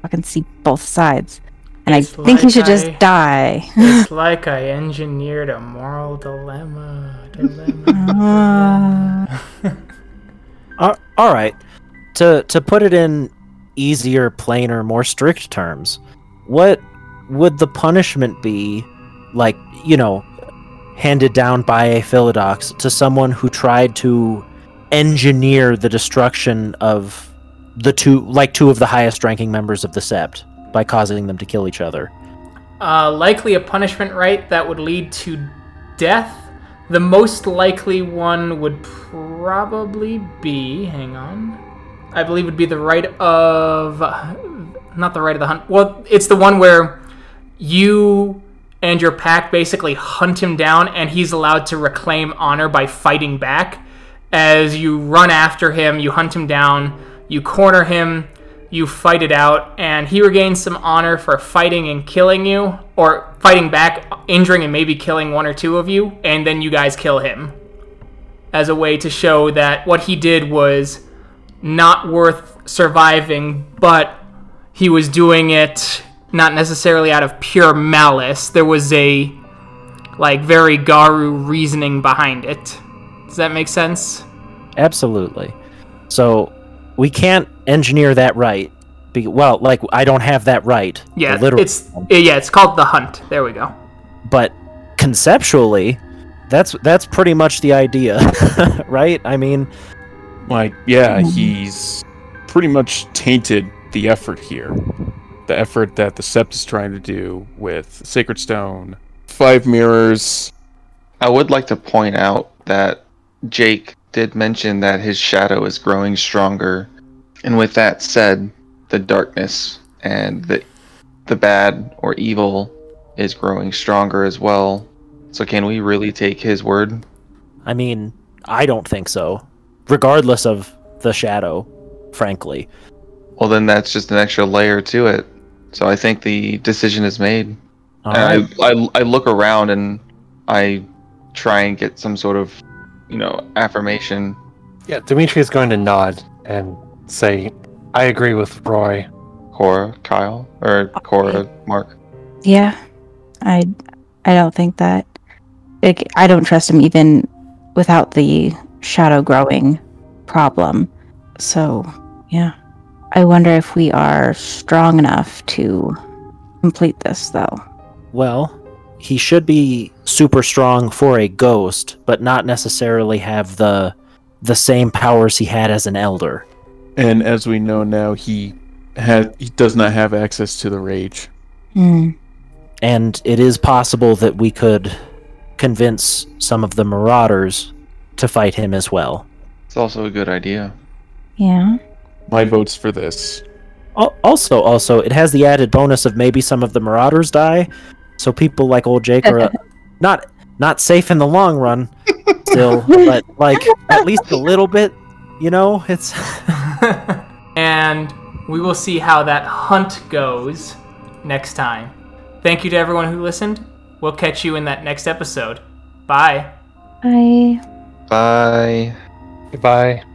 can see both sides, and it's, I think, like, he should just die. It's like I engineered a moral dilemma. All right. To put it in easier, plainer, more strict terms, what would the punishment be, like, you know, handed down by a Philodox to someone who tried to engineer the destruction of two of the highest ranking members of the Sept by causing them to kill each other? Likely a punishment, right, that would lead to death. The most likely one would probably be, I believe would be the right of, not the right of the hunt. Well, it's the one where you and your pack basically hunt him down, and he's allowed to reclaim honor by fighting back. As you run after him, you hunt him down, you corner him, you fight it out, and he regains some honor for fighting and killing you, or fighting back, injuring and maybe killing one or two of you, and then you guys kill him. as a way to show that what he did was not worth surviving, but he was doing it not necessarily out of pure malice. There was a, like, very Garu reasoning behind it. Does that make sense? Absolutely. So we can't engineer that right. Well, like, I don't have that right. Yeah, it's called The Hunt. There we go. But conceptually, that's pretty much the idea, right? I mean... Like, yeah, he's pretty much tainted the effort here. The effort that the Sept is trying to do with Sacred Stone, Five Mirrors. I would like to point out that Jake did mention that his shadow is growing stronger. And with that said, the darkness and the bad or evil is growing stronger as well. So can we really take his word? I mean, I don't think so. Regardless of the shadow, frankly. Well, then that's just an extra layer to it. So I think the decision is made. Right. I look around and I try and get some sort of, affirmation. Yeah, Dimitri is going to nod and say, I agree with Roy. Mark. Yeah, I don't think that. I don't trust him even without the shadow growing problem. So, yeah. I wonder if we are strong enough to complete this, though. Well, he should be super strong for a ghost, but not necessarily have the same powers he had as an elder. And as we know now, he does not have access to the rage. Mm. And it is possible that we could convince some of the Marauders to fight him as well. It's also a good idea. Yeah. My vote's for this. Also, it has the added bonus of maybe some of the Marauders die, so people like old Jake are not safe in the long run still, but like at least a little bit, it's... And we will see how that hunt goes next time. Thank you to everyone who listened. We'll catch you in that next episode. Bye. Bye. Bye. Goodbye.